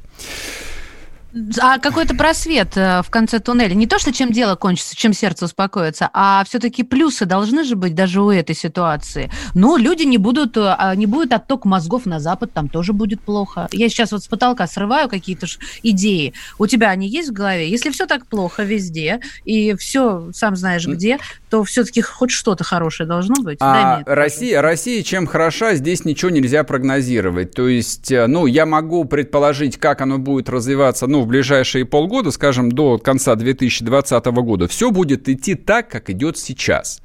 А какой-то просвет в конце туннеля. Не то, что чем дело кончится, чем сердце успокоится, а все-таки плюсы должны же быть даже у этой ситуации. Ну, люди не будут, не будет отток мозгов на Запад, там тоже будет плохо. Я сейчас вот с потолка срываю какие-то идеи. У тебя они есть в голове? Если все так плохо везде, и все, сам знаешь где, то все-таки хоть что-то хорошее должно быть. А Россия, Россия чем хороша, здесь ничего нельзя прогнозировать. То есть, ну, я могу предположить, как оно будет развиваться, ну, в ближайшие полгода, скажем, до конца две тысячи двадцатого года, все будет идти так, как идет сейчас.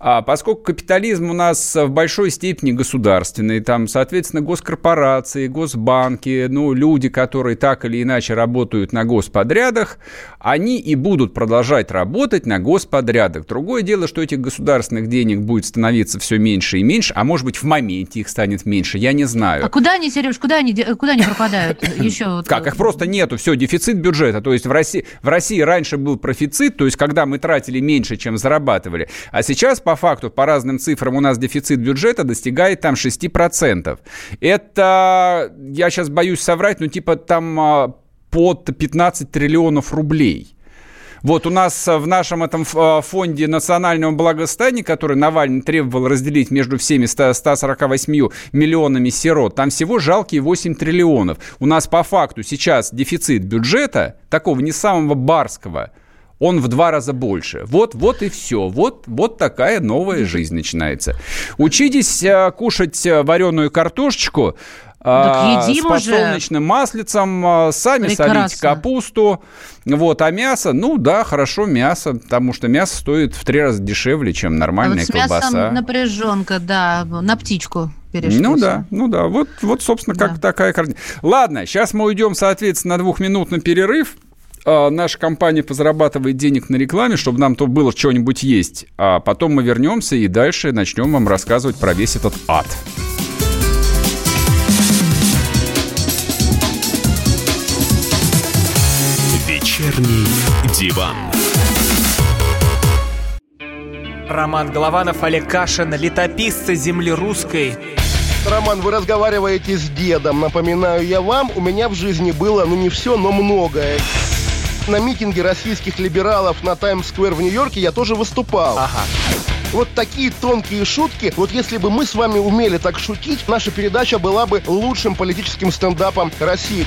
А поскольку капитализм у нас в большой степени государственный, там, соответственно, госкорпорации, госбанки, ну, люди, которые так или иначе работают на господрядах, они и будут продолжать работать на господрядах. Другое дело, что этих государственных денег будет становиться все меньше и меньше, а может быть, в моменте их станет меньше, я не знаю. А куда они, Сереж, куда они, куда они пропадают? Еще как, их просто нет. Нету, все, дефицит бюджета. То есть в России, в России раньше был профицит, то есть когда мы тратили меньше, чем зарабатывали. А сейчас, по факту, по разным цифрам у нас дефицит бюджета достигает там шесть процентов. Это, я сейчас боюсь соврать, ну типа там под пятнадцать триллионов рублей. Вот у нас в нашем этом фонде национального благосостояния, который Навальный требовал разделить между всеми ста сорока восьмью миллионами сирот, там всего жалкие восемь триллионов. У нас по факту сейчас дефицит бюджета, такого не самого барского, он в два раза больше. Вот, вот и все. Вот, вот такая новая жизнь начинается. Учитесь кушать вареную картошечку так едим с подсолнечным уже. Маслицем, сами Прекрасно. Солить капусту. Вот, а мясо, ну да, хорошо, мясо, потому что мясо стоит в три раза дешевле, чем нормальная а вот колбаса. С мясом напряженка, да, на птичку. Ну да, ну да, вот, вот собственно, как да. такая картина. Ладно, сейчас мы уйдем, соответственно, на двухминутный перерыв. Наша компания позарабатывает денег на рекламе, чтобы нам то было что-нибудь есть. А потом мы вернемся и дальше начнем вам рассказывать про весь этот ад. Вечерний диван. Роман Голованов, Олег Кашин, летописцы земли русской. Роман, вы разговариваете с дедом. Напоминаю я вам, у меня в жизни было, ну не все, но многое. На митинге российских либералов на Таймс-сквер в Нью-Йорке я тоже выступал. Ага. Вот такие тонкие шутки. Вот если бы мы с вами умели так шутить, наша передача была бы лучшим политическим стендапом России.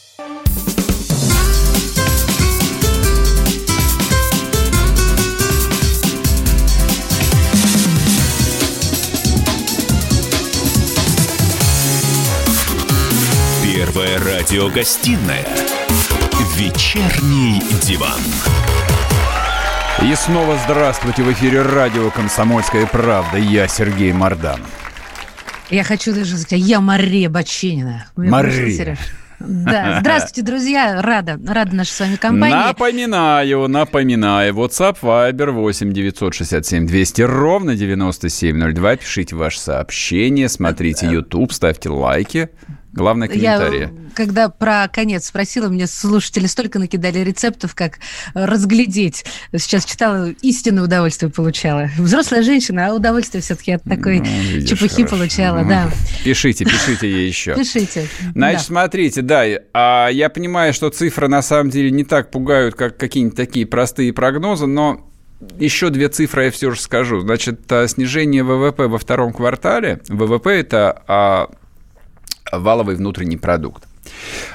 Первая радиогостиная «Вечерний диван». И снова здравствуйте. В эфире радио «Комсомольская правда». Я Сергей Мардан. Я хочу даже сказать, я Мария Баченина. Мария. Да, здравствуйте, друзья, рада, рада нашей с вами компании. Напоминаю, напоминаю, WhatsApp, Viber восемь девятьсот шестьдесят семь двести ровно девяносто семь ноль два, пишите ваши сообщения, смотрите YouTube, ставьте лайки. Главное, комментарии. Я, когда про конец спросила, мне слушатели столько накидали рецептов, как разглядеть. Сейчас читала, истинное удовольствие получала. Взрослая женщина, а удовольствие все-таки от такой ну, видишь, чепухи хорошо. Получала. Mm-hmm. Да. Пишите, пишите ей еще. Пишите. Значит, да. Смотрите, да, а я понимаю, что цифры на самом деле не так пугают, как какие-нибудь такие простые прогнозы, но... Еще две цифры я все же скажу. Значит, снижение ВВП во втором квартале. ВВП – это... валовый внутренний продукт.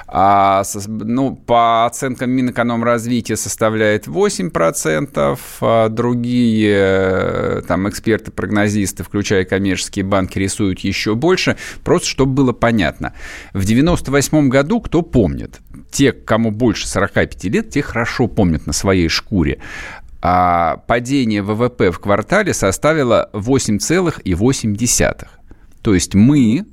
А, ну, по оценкам Минэкономразвития составляет восемь процентов, а другие там, эксперты-прогнозисты, включая коммерческие банки, рисуют еще больше, просто чтобы было понятно. В девяносто восьмом году, кто помнит, те, кому больше сорок пять лет, те хорошо помнят на своей шкуре, а падение ВВП в квартале составило восемь целых восемь десятых. То есть мы...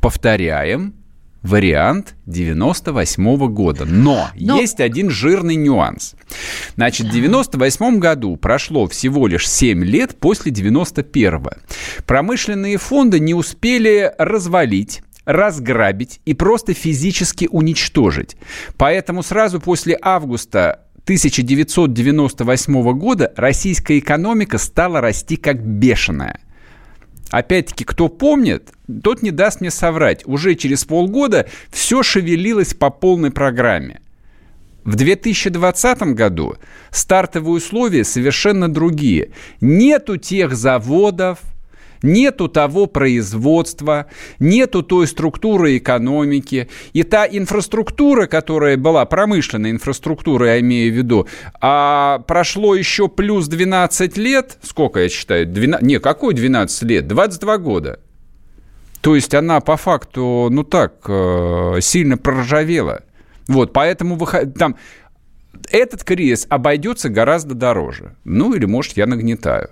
повторяем вариант девяносто восьмого года. Но, Но есть один жирный нюанс. Значит, в девяносто восьмом году прошло всего лишь семь лет после девяносто первого. Промышленные фонды не успели развалить, разграбить и просто физически уничтожить. Поэтому сразу после августа тысяча девятьсот девяносто восьмого года российская экономика стала расти как бешеная. Опять-таки, кто помнит, тот не даст мне соврать. Уже через полгода все шевелилось по полной программе. В две тысячи двадцатом году стартовые условия совершенно другие. Нету тех заводов, нету того производства, нету той структуры экономики. И та инфраструктура, которая была промышленной инфраструктурой, я имею в виду, а прошло еще плюс двенадцать лет. Сколько я считаю? двенадцать, не, какой двенадцать лет? двадцать два года. То есть она по факту, ну так, сильно проржавела. Вот, поэтому там, этот кризис обойдется гораздо дороже. Ну или, может, я нагнетаю.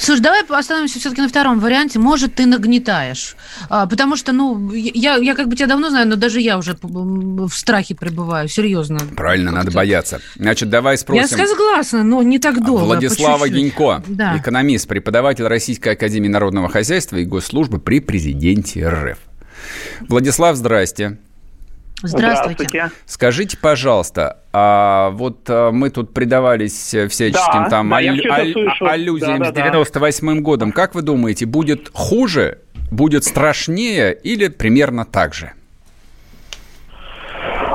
Слушай, давай остановимся все-таки на втором варианте. Может, ты нагнетаешь. А, потому что, ну, я, я как бы тебя давно знаю, но даже я уже в страхе пребываю, серьезно. Правильно, как-то. Надо бояться. Значит, давай спросим... Я согласна, но не так долго. Владислава Гинько, да. Экономист, преподаватель Российской академии народного хозяйства и госслужбы при президенте эр эф. Владислав, здрасте. Здравствуйте. Здравствуйте. Скажите, пожалуйста, а вот мы тут предавались всяческим да, там да, аллю... аллюзиям да, да, с девяносто восьмым да. годом. Как вы думаете, будет хуже, будет страшнее или примерно так же?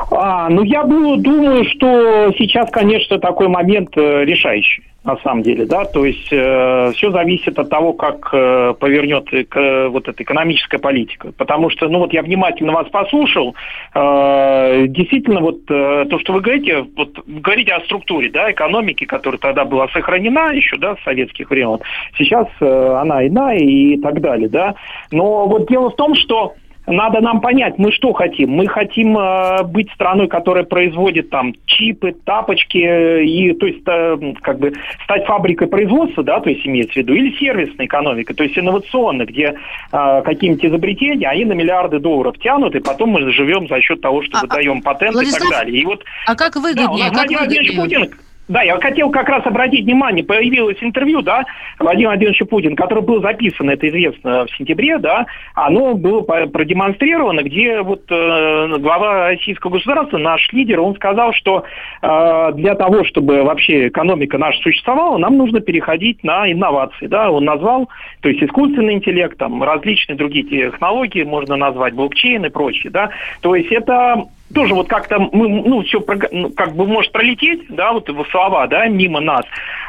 А, ну, я думаю, что сейчас, конечно, такой момент решающий, на самом деле, да, то есть э, все зависит от того, как э, повернет э, вот эта экономическая политика, потому что, ну, вот я внимательно вас послушал, э, действительно, вот э, то, что вы говорите, вот говорите о структуре, да, экономики, которая тогда была сохранена еще, да, с советских времен, сейчас э, она иная и так далее, да, но вот дело в том, что надо нам понять, мы что хотим? Мы хотим э, быть страной, которая производит там чипы, тапочки, и, то есть э, как бы стать фабрикой производства, да, то есть имеется в виду, или сервисной экономикой, то есть инновационной, где э, какие-нибудь изобретения, они на миллиарды долларов тянут, и потом мы живем за счет того, что а, выдаем патенты Владислав, и так далее. И вот, а как выгоднее? Да, у нас а Владимир Владимирович Путин... Да, я хотел как раз обратить внимание, появилось интервью, да, Владимира Владимировича Путина, которое было записано, это известно, в сентябре, да, оно было продемонстрировано, где вот э, глава российского государства, наш лидер, он сказал, что э, для того, чтобы вообще экономика наша существовала, нам нужно переходить на инновации, да, он назвал, то есть искусственный интеллект, там, различные другие технологии, можно назвать блокчейн и прочее, да, то есть это... тоже вот как-то, мы, ну, все как бы может пролететь, да, вот его слова, да, мимо нас.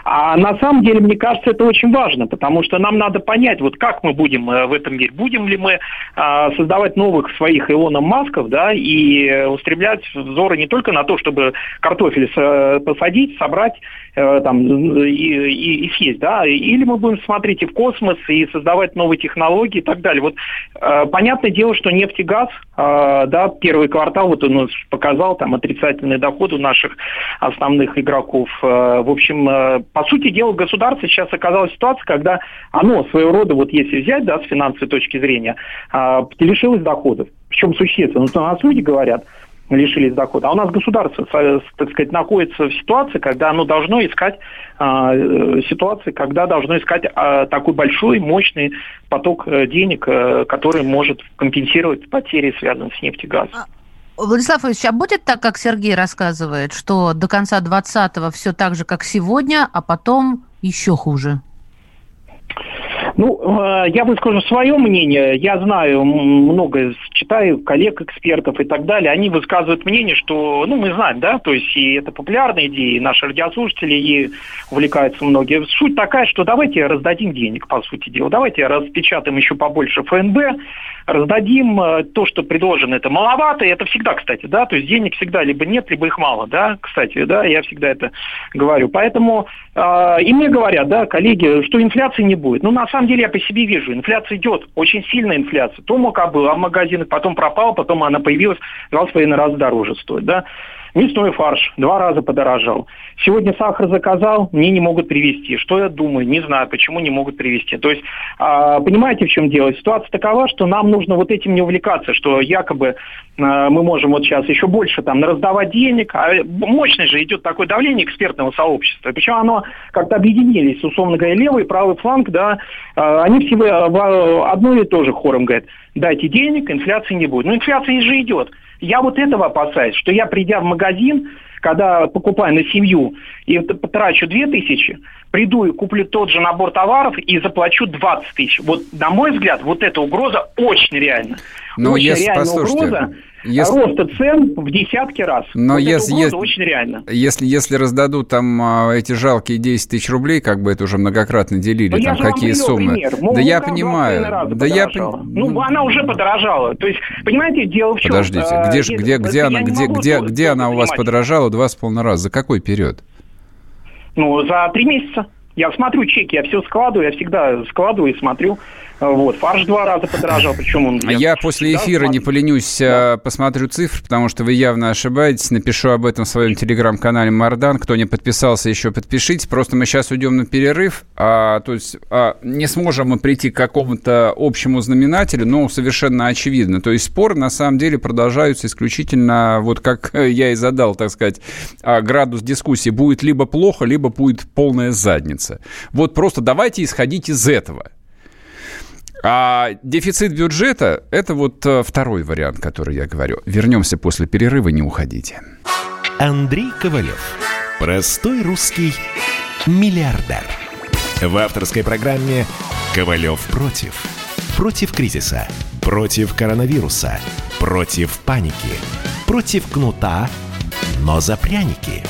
А на самом деле, мне кажется, это очень важно, потому что нам надо понять, вот как мы будем в этом мире, будем ли мы а, создавать новых своих Илона Масков, да, и устремлять взоры не только на то, чтобы картофель посадить, собрать э, там, и, и, и съесть, да, или мы будем смотреть и в космос, и создавать новые технологии и так далее. Вот э, понятное дело, что нефть и газ, э, да, первый квартал, вот он показал там отрицательный доход у наших основных игроков. В общем, по сути дела, государство сейчас оказалось в ситуации, когда оно своего рода, вот если взять, да, с финансовой точки зрения, лишилось доходов. Причем существенно. У нас люди говорят, лишились дохода. А у нас государство, так сказать, находится в ситуации, когда оно должно искать ситуации, когда должно искать такой большой, мощный поток денег, который может компенсировать потери, связанные с нефтью и газом. Владислав Ильич, а будет так, как Сергей рассказывает, что до конца двадцатого все так же, как сегодня, а потом еще хуже? Ну, я выскажу свое мнение. Я знаю, много читаю коллег, экспертов и так далее. Они высказывают мнение, что, ну, мы знаем, да, то есть и это популярная идея, и наши радиослушатели ей увлекаются многие. Суть такая, что давайте раздадим денег, по сути дела. Давайте распечатаем еще побольше эф эн бэ, раздадим то, что предложено. Это маловато, и это всегда, кстати, да, то есть денег всегда либо нет, либо их мало, да, кстати, да, я всегда это говорю. Поэтому э, и мне говорят, да, коллеги, что инфляции не будет. Ну, на самом деле я по себе вижу, инфляция идет, очень сильная инфляция. То мука была в магазинах, потом пропала, потом она появилась, два с половиной раза дороже стоит, да. Мясной фарш два раза подорожал. Сегодня сахар заказал, мне не могут привезти. Что я думаю? Не знаю, почему не могут привезти. То есть, понимаете, в чем дело? Ситуация такова, что нам нужно вот этим не увлекаться, что якобы мы можем вот сейчас еще больше там раздавать денег. А мощное же идет такое давление экспертного сообщества. Причем оно как-то объединились, условно говоря, левый и правый фланг, да, они все в одно и то же хором говорят: дайте денег, инфляции не будет. Но инфляция же идет. Я вот этого опасаюсь, что я, придя в магазин, когда покупаю на семью и потрачу две тысячи, приду и куплю тот же набор товаров и заплачу двадцать тысяч. Вот, на мой взгляд, вот эта угроза очень реальна. Но очень если, реальная угроза если... роста цен в десятки раз. Но вот если, эта угроза если, очень реальна. Если, если раздадут там эти жалкие десять тысяч рублей, как бы это уже многократно делили, там какие суммы. Мол, да я понимаю. Да я... Ну, она уже подорожала. То есть, понимаете, дело в чем? Подождите, где, же, где, где, она, где, где, где она у вас подорожала два с половиной раза? За какой период? Ну, за три месяца. Я смотрю чеки, я все складываю, я всегда складываю и смотрю. Вот, фарш два раза подорожал, причем он... Я, я после эфира смотрю. Не поленюсь, да. Посмотрю цифры, потому что вы явно ошибаетесь. Напишу об этом в своем телеграм-канале Мардан. Кто не подписался, еще подпишитесь. Просто мы сейчас уйдем на перерыв. А, то есть а, не сможем мы прийти к какому-то общему знаменателю, но совершенно очевидно. То есть споры, на самом деле, продолжаются исключительно, вот как я и задал, так сказать, градус дискуссии. Будет либо плохо, либо будет полная задница. Вот просто давайте исходить из этого. А дефицит бюджета – это вот второй вариант, который я говорю. Вернемся после перерыва, не уходите. Андрей Ковалев. Простой русский миллиардер. В авторской программе «Ковалев против». Против кризиса, против коронавируса, против паники, против кнута, но за пряники.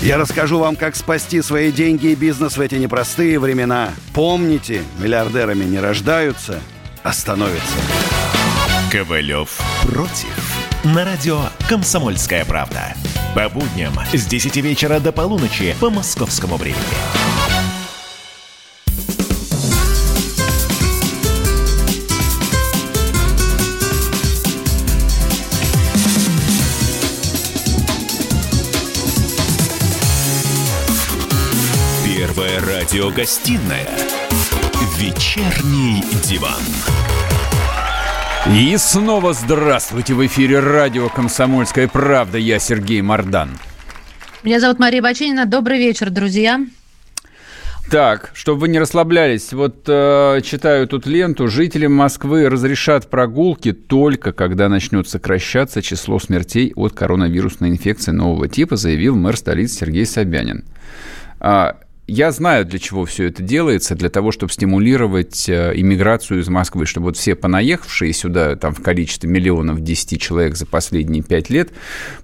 Я расскажу вам, как спасти свои деньги и бизнес в эти непростые времена. Помните, миллиардерами не рождаются, а становятся. Ковалев против. На радио «Комсомольская правда». По будням с десяти вечера до полуночи по московскому времени. Радиогостиная «Вечерний диван». И снова здравствуйте! В эфире радио «Комсомольская правда». Я Сергей Мардан. Меня зовут Мария Баченина. Добрый вечер, друзья. Так, чтобы вы не расслаблялись, вот э, читаю тут ленту. Жителям Москвы разрешат прогулки только когда начнет сокращаться число смертей от коронавирусной инфекции нового типа, заявил мэр столицы Сергей Собянин. я знаю, для чего все это делается, для того, чтобы стимулировать иммиграцию из Москвы, чтобы вот все понаехавшие сюда, там, в количестве миллионов десяти человек за последние пять лет,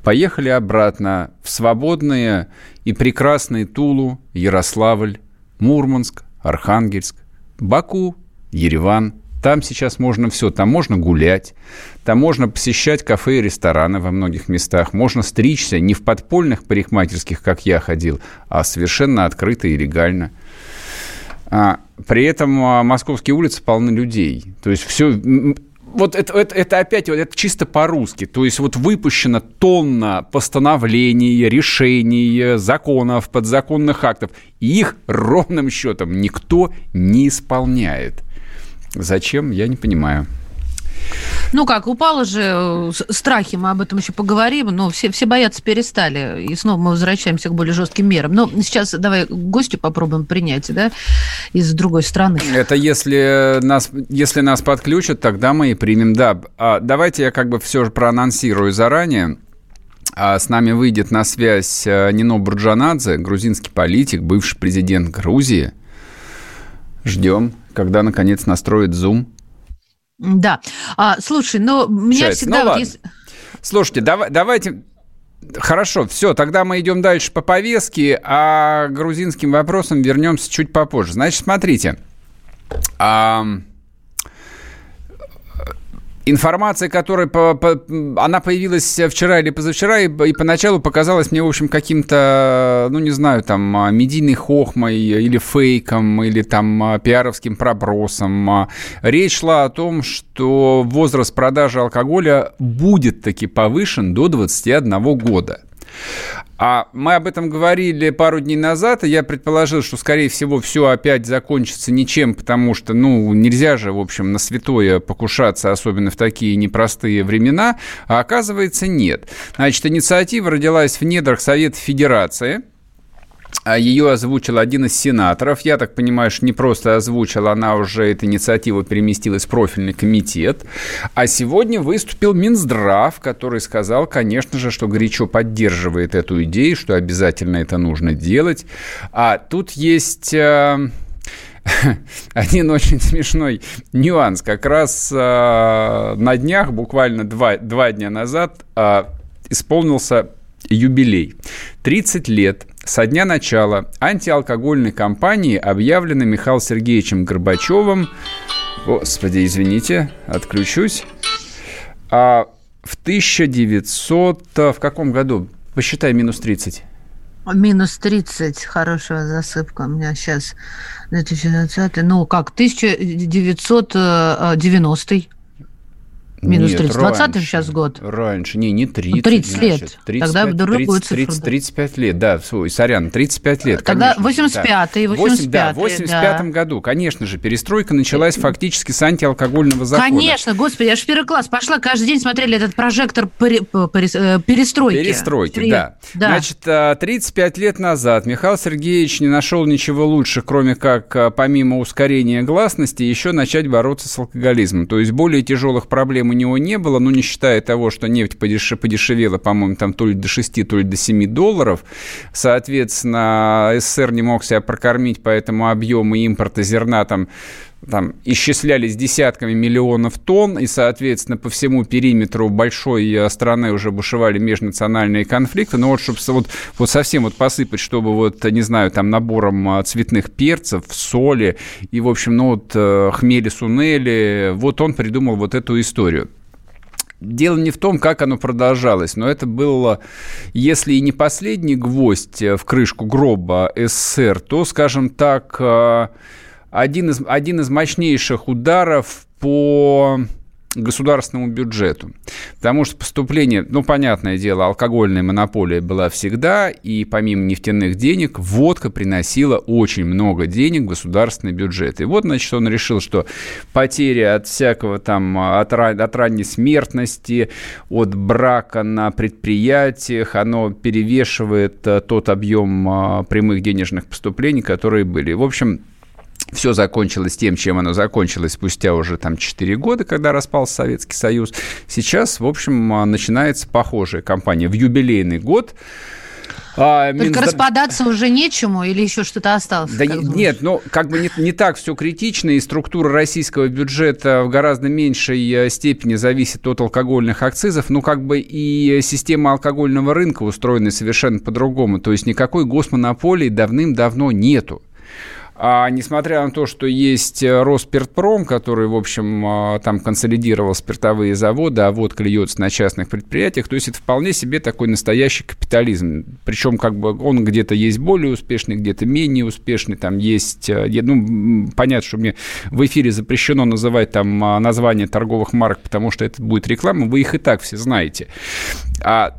поехали обратно в свободные и прекрасные Тулу, Ярославль, Мурманск, Архангельск, Баку, Ереван. Там сейчас можно все, там можно гулять, там можно посещать кафе и рестораны во многих местах, можно стричься не в подпольных парикмахерских, как я ходил, а совершенно открыто и легально. А, при этом а, московские улицы полны людей, то есть все... Вот это, это, это опять вот это чисто по-русски. То есть вот выпущена тонна постановлений, решений, законов, подзаконных актов. И их ровным счетом никто не исполняет. Зачем, я не понимаю. Ну как, упало же страхи, мы об этом еще поговорим, но все, все бояться перестали, и снова мы возвращаемся к более жестким мерам. Но сейчас давай гостю попробуем принять, да, из другой страны. Это если нас, если нас подключат, тогда мы и примем, да. Давайте я как бы все же проанонсирую заранее. С нами выйдет на связь Нино Бурджанадзе, грузинский политик, бывший президент Грузии. Ждем, когда наконец настроит Zoom. Да. А, слушай, но меня Часть. всегда... Ну, вот есть... Слушайте, давай, давайте... Хорошо, все, тогда мы идем дальше по повестке, а к грузинским вопросам вернемся чуть попозже. Значит, смотрите. А... Информация, которая по, по, она появилась вчера или позавчера, и, и поначалу показалась мне, в общем, каким-то, ну, не знаю, там, медийной хохмой или фейком, или там пиаровским пробросом. Речь шла о том, что возраст продажи алкоголя будет таки повышен до двадцати одного года. А мы об этом говорили пару дней назад, и я предположил, что, скорее всего, все опять закончится ничем, потому что, ну, нельзя же, в общем, на святое покушаться, особенно в такие непростые времена, а оказывается, нет. Значит, инициатива родилась в недрах Совета Федерации. Ее озвучил один из сенаторов. Я так понимаю, что не просто озвучил, она уже, эта инициатива переместилась в профильный комитет. А сегодня выступил Минздрав, который сказал, конечно же, что горячо поддерживает эту идею, что обязательно это нужно делать. А тут есть... Один очень смешной нюанс. Как раз на днях, буквально два, два дня назад, исполнился юбилей. тридцать лет со дня начала антиалкогольной кампании объявлена Михаилом Сергеевичем Горбачевым. Господи, извините, отключусь. А в тысяча девятьсот... В каком году? Посчитай минус тридцать. Минус тридцать. Хорошая засыпка у меня сейчас. две тысячи двадцатый. Ну как, тысяча девятьсот девяностый. Минус Нет, тридцать. Раньше, двадцатый сейчас год. Раньше. Не, не тридцать. тридцать значит, лет. тридцать, тогда другую цифру. тридцать, тридцать пять лет, да. Ой, сорян, тридцать пять лет, тогда конечно. Тогда восемьдесят пятый, восемьдесят пятый. Да, в восемьдесят пятом году, конечно же, перестройка началась фактически с антиалкогольного закона. Конечно, господи, я же в первый класс пошла, каждый день смотрели этот прожектор перестройки. Перестройки, Три... да. да. Значит, тридцать пять лет назад Михаил Сергеевич не нашел ничего лучше, кроме как, помимо ускорения гласности, еще начать бороться с алкоголизмом. То есть более тяжелых проблем у него не было, ну, не считая того, что нефть подеш... подешевела, по-моему, там то ли до шести, то ли до семи долларов. Соответственно, СССР не мог себя прокормить, поэтому объемы импорта зерна там, там исчислялись десятками миллионов тонн, и, соответственно, по всему периметру большой страны уже бушевали межнациональные конфликты. Но вот, чтобы вот, вот совсем вот посыпать, чтобы вот, не знаю, там набором цветных перцев, соли и, в общем, ну вот хмели-сунели, вот он придумал вот эту историю. Дело не в том, как оно продолжалось, но это было, если и не последний гвоздь в крышку гроба СССР, то, скажем так, Один из, один из мощнейших ударов по государственному бюджету. Потому что поступление, ну, понятное дело, алкогольная монополия была всегда, и помимо нефтяных денег водка приносила очень много денег в государственный бюджет. И вот, значит, он решил, что потери от всякого там, от, от ранней смертности, от брака на предприятиях, оно перевешивает тот объем прямых денежных поступлений, которые были. В общем, все закончилось тем, чем оно закончилось спустя уже там четыре года, когда распался Советский Союз. Сейчас, в общем, начинается похожая кампания в юбилейный год. А, Только Минздрав... распадаться уже нечему или еще что-то осталось? Да не, нет, ну как бы не, не так все критично, и структура российского бюджета в гораздо меньшей степени зависит от алкогольных акцизов, ну как бы и система алкогольного рынка устроена совершенно по-другому, то есть никакой госмонополии давным-давно нету. А несмотря на то, что есть Роспиртпром, который, в общем, там консолидировал спиртовые заводы, а водка льется на частных предприятиях, то есть это вполне себе такой настоящий капитализм. Причем как бы он где-то есть более успешный, где-то менее успешный. Там есть, ну, понятно, что мне в эфире запрещено называть там названия торговых марок, потому что это будет реклама, вы их и так все знаете. А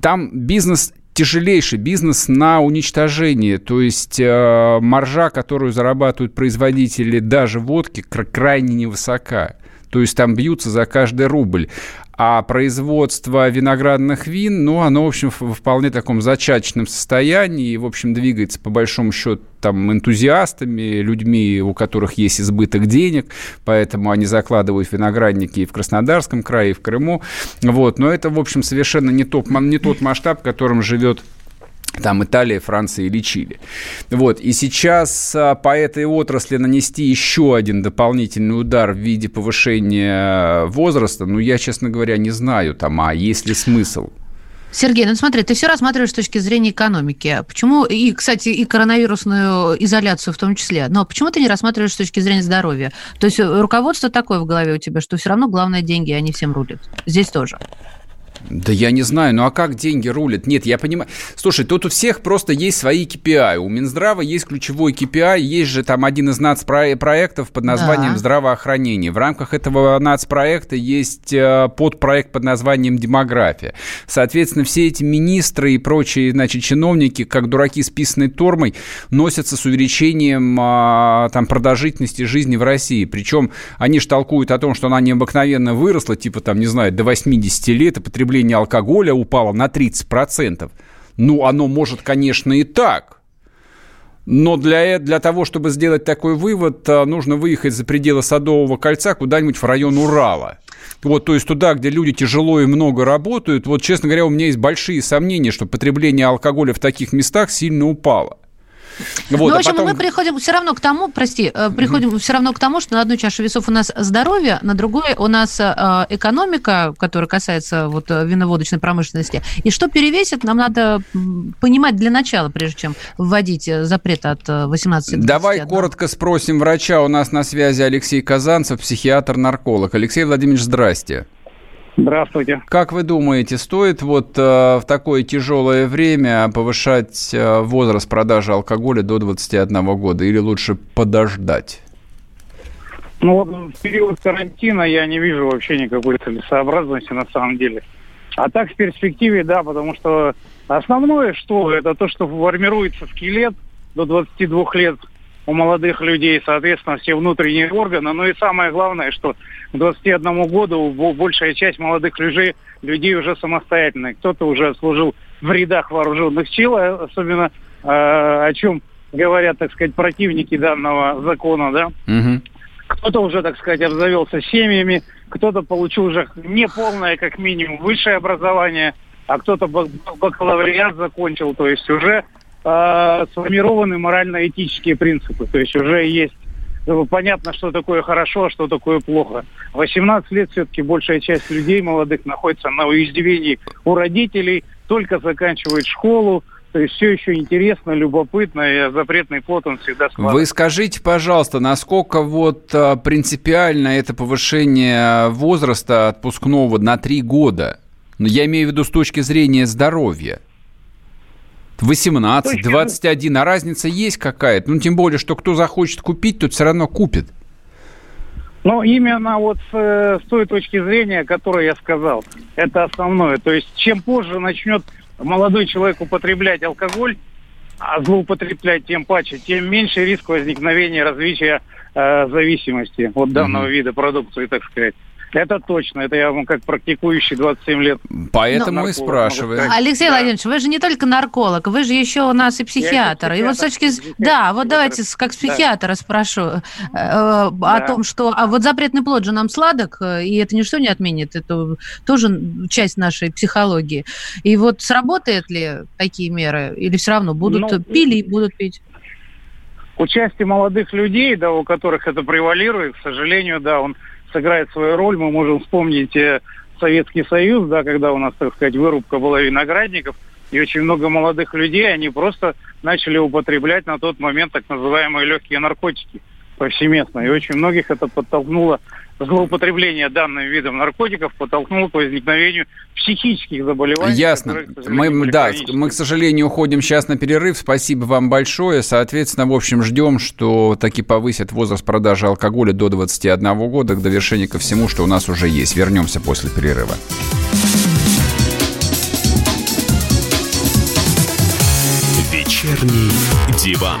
там бизнес... тяжелейший бизнес на уничтожение, то есть э, маржа, которую зарабатывают производители даже водки, крайне невысока, то есть там бьются за каждый рубль. А производство виноградных вин, ну, оно, в общем, в вполне таком зачаточном состоянии и, в общем, двигается, по большому счету, там, энтузиастами, людьми, у которых есть избыток денег, поэтому они закладывают виноградники и в Краснодарском крае, и в Крыму, вот, но это, в общем, совершенно не, топ, не тот масштаб, в котором живет там Италия, Франция или Чили. Вот. И сейчас по этой отрасли нанести еще один дополнительный удар в виде повышения возраста, ну, я, честно говоря, не знаю, там, а есть ли смысл? Сергей, ну смотри, ты все рассматриваешь с точки зрения экономики. Почему, и, кстати, и коронавирусную изоляцию в том числе, но почему ты не рассматриваешь с точки зрения здоровья? То есть руководство такое в голове у тебя, что все равно главное деньги, они всем рулят. Здесь тоже. Да я не знаю, ну а как деньги рулят? Нет, я понимаю. Слушай, тут у всех просто есть свои кей пи ай. У Минздрава есть ключевой кей пи ай, есть же там один из нацпроектов под названием да. здравоохранение. В рамках этого нацпроекта есть подпроект под названием демография. Соответственно, все эти министры и прочие, значит, чиновники, как дураки с писаной тормой, носятся с увеличением там продолжительности жизни в России. Причем они же толкуют о том, что она необыкновенно выросла, типа там, не знаю, до восьмидесяти лет, и потребление алкоголя упало на тридцать процентов. Ну, оно может, конечно, и так. Но для, для того, чтобы сделать такой вывод, нужно выехать за пределы Садового кольца куда-нибудь в район Урала. Вот, то есть туда, где люди тяжело и много работают. Вот, честно говоря, у меня есть большие сомнения, что потребление алкоголя в таких местах сильно упало. Вот, ну, в общем, а потом... мы приходим все равно к тому, прости, приходим mm-hmm. все равно к тому, что на одной чаше весов у нас здоровье, на другой у нас экономика, которая касается вот виноводочной промышленности. И что перевесит, нам надо понимать для начала, прежде чем вводить запрет от восемнадцати до двадцати. Давай одного. Коротко спросим врача. У нас на связи Алексей Казанцев, психиатр-нарколог. Алексей Владимирович, здрасте. Здравствуйте. Как вы думаете, стоит вот э, в такое тяжелое время повышать э, возраст продажи алкоголя до двадцати одного года или лучше подождать? Ну, вот в период карантина я не вижу вообще никакой целесообразности на самом деле. А так в перспективе, да, потому что основное что, это то, что формируется скелет до двадцати двух лет у молодых людей, соответственно, все внутренние органы, но и самое главное, что... К двадцати одному году большая часть молодых людей, людей уже самостоятельные. Кто-то уже служил в рядах вооруженных сил, особенно э, о чем говорят, так сказать, противники данного закона, да. Угу. Кто-то уже, так сказать, обзавелся семьями, кто-то получил уже неполное, как минимум, высшее образование, а кто-то бакалавриат закончил, то есть уже э, сформированы морально-этические принципы, то есть уже есть понятно, что такое хорошо, а что такое плохо. восемнадцать лет все-таки большая часть людей молодых находится на уязвении у родителей, только заканчивает школу. То есть все еще интересно, любопытно, и запретный плод он всегда складывается. Вы скажите, пожалуйста, насколько вот принципиально это повышение возраста отпускного на три года? Ну, я имею в виду с точки зрения здоровья. восемнадцать, двадцать один, а разница есть какая-то? Ну, тем более, что кто захочет купить, тот все равно купит. Ну, именно вот с, с той точки зрения, о которой я сказал, это основное. То есть, чем позже начнет молодой человек употреблять алкоголь, а злоупотреблять тем паче, тем меньше риск возникновения развития э, зависимости от данного mm-hmm. вида продукции, так сказать. Это точно. Это я вам как практикующий двадцать семь лет. Поэтому нарколог, и спрашиваем. Алексей да. Владимирович, вы же не только нарколог, вы же еще у нас и психиатр. И вот с точки зрения... Да, вот давайте как с психиатра да. спрошу э, о да. том, что... А вот запретный плод же нам сладок, и это ничто не отменит. Это тоже часть нашей психологии. И вот сработает ли такие меры? Или все равно будут ну, пили и будут пить? Участие молодых людей, да, у которых это превалирует, к сожалению, да, он сыграет свою роль. Мы можем вспомнить Советский Союз, да, когда у нас, так сказать, вырубка была виноградников, и очень много молодых людей, они просто начали употреблять на тот момент так называемые легкие наркотики повсеместно. И очень многих это подтолкнуло, злоупотребление данным видом наркотиков подтолкнуло к возникновению психических заболеваний. Ясно. Мы, да, мы, к сожалению, уходим сейчас на перерыв. Спасибо вам большое. Соответственно, в общем, ждем, что таки повысят возраст продажи алкоголя до двадцати одного года, к довершению ко всему, что у нас уже есть. Вернемся после перерыва. Вечерний диван.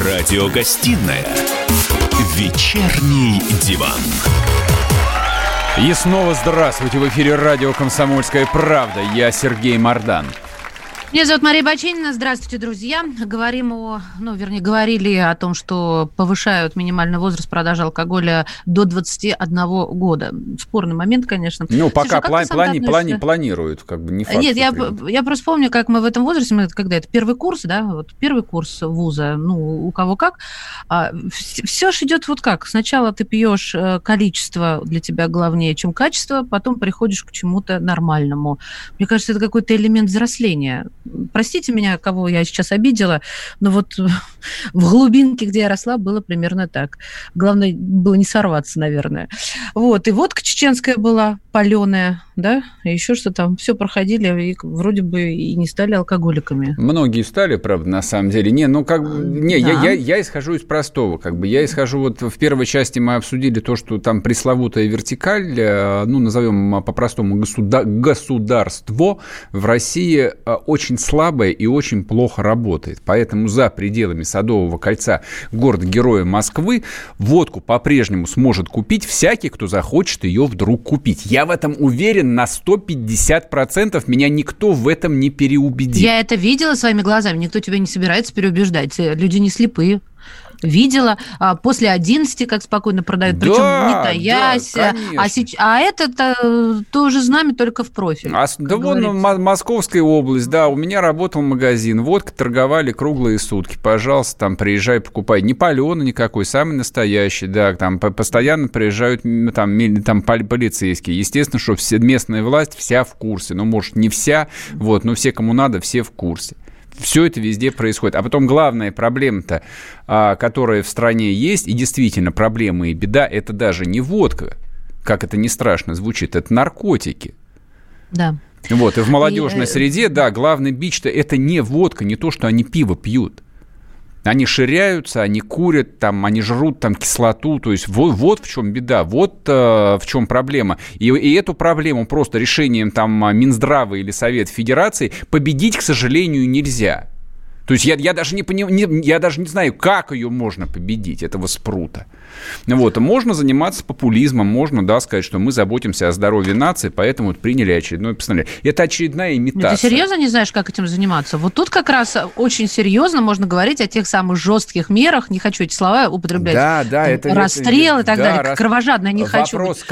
Радиогостиная «Вечерний диван». И снова здравствуйте. В эфире радио «Комсомольская правда». Я Сергей Мардан. Меня зовут Мария Баченина. Здравствуйте, друзья. Говорим о, ну, вернее, говорили о том, что повышают минимальный возраст продажи алкоголя до двадцати одного года. Спорный момент, конечно. Ну, пока плани- плани- плани- планируют, как бы не факт. Нет, я, я просто помню, как мы в этом возрасте, мы, когда это первый курс, да, вот первый курс вуза, ну, у кого как, а, все же идет вот как. Сначала ты пьешь, количество для тебя главнее, чем качество, потом приходишь к чему-то нормальному. Мне кажется, это какой-то элемент взросления. Простите меня, кого я сейчас обидела, но вот в глубинке, где я росла, было примерно так. Главное было не сорваться, наверное. Вот, и водка чеченская была паленая, да, и еще что там, все проходили, и вроде бы и не стали алкоголиками. Многие стали, правда, на самом деле. Не, ну как бы, не, да. я, я, я исхожу из простого, как бы, я исхожу, вот в первой части мы обсудили то, что там пресловутая вертикаль, ну, назовем по-простому государ- государство в России очень очень слабая и очень плохо работает. Поэтому за пределами Садового кольца города-героя Москвы водку по-прежнему сможет купить всякий, кто захочет ее вдруг купить. Я в этом уверен на сто пятьдесят процентов. Меня никто в этом не переубедит. Я это видела своими глазами. Никто тебя не собирается переубеждать. Люди не слепые. Видела. А после одиннадцати как спокойно продают, да, причем не таясь. Да, а, сич... а это тоже с нами только в профиль. А, да вон м- Московская область, да, у меня работал магазин, водка торговали круглые сутки, пожалуйста, там приезжай, покупай. Не палёный никакой, самый настоящий, да, там постоянно приезжают там, там полицейские. Естественно, что все, местная власть вся в курсе, ну, может, не вся, вот, но все, кому надо, все в курсе. Все это везде происходит. А потом главная проблема-то, которая в стране есть, и действительно проблема и беда, это даже не водка, как это ни страшно звучит, это наркотики. Да. Вот, и в молодежной и... среде, да, главный бич-то это не водка, не то, что они пиво пьют. Они ширяются, они курят, там, они жрут там, кислоту. То есть вот, вот в чем беда, вот э, в чем проблема. И, и эту проблему просто решением там, Минздрава или Совет Федерации победить, к сожалению, нельзя. То есть я, я, даже не пони... я даже не знаю, как ее можно победить, этого спрута. Вот. Можно заниматься популизмом, можно, да, сказать, что мы заботимся о здоровье нации, поэтому вот приняли очередное постановление. Это очередная имитация. Ты серьезно не знаешь, как этим заниматься? Вот тут как раз очень серьезно можно говорить о тех самых жестких мерах. Не хочу эти слова употреблять. Да, да, там, это, расстрел это, и так да, далее. Рас... Кровожадно не вопрос, хочу. Вопрос,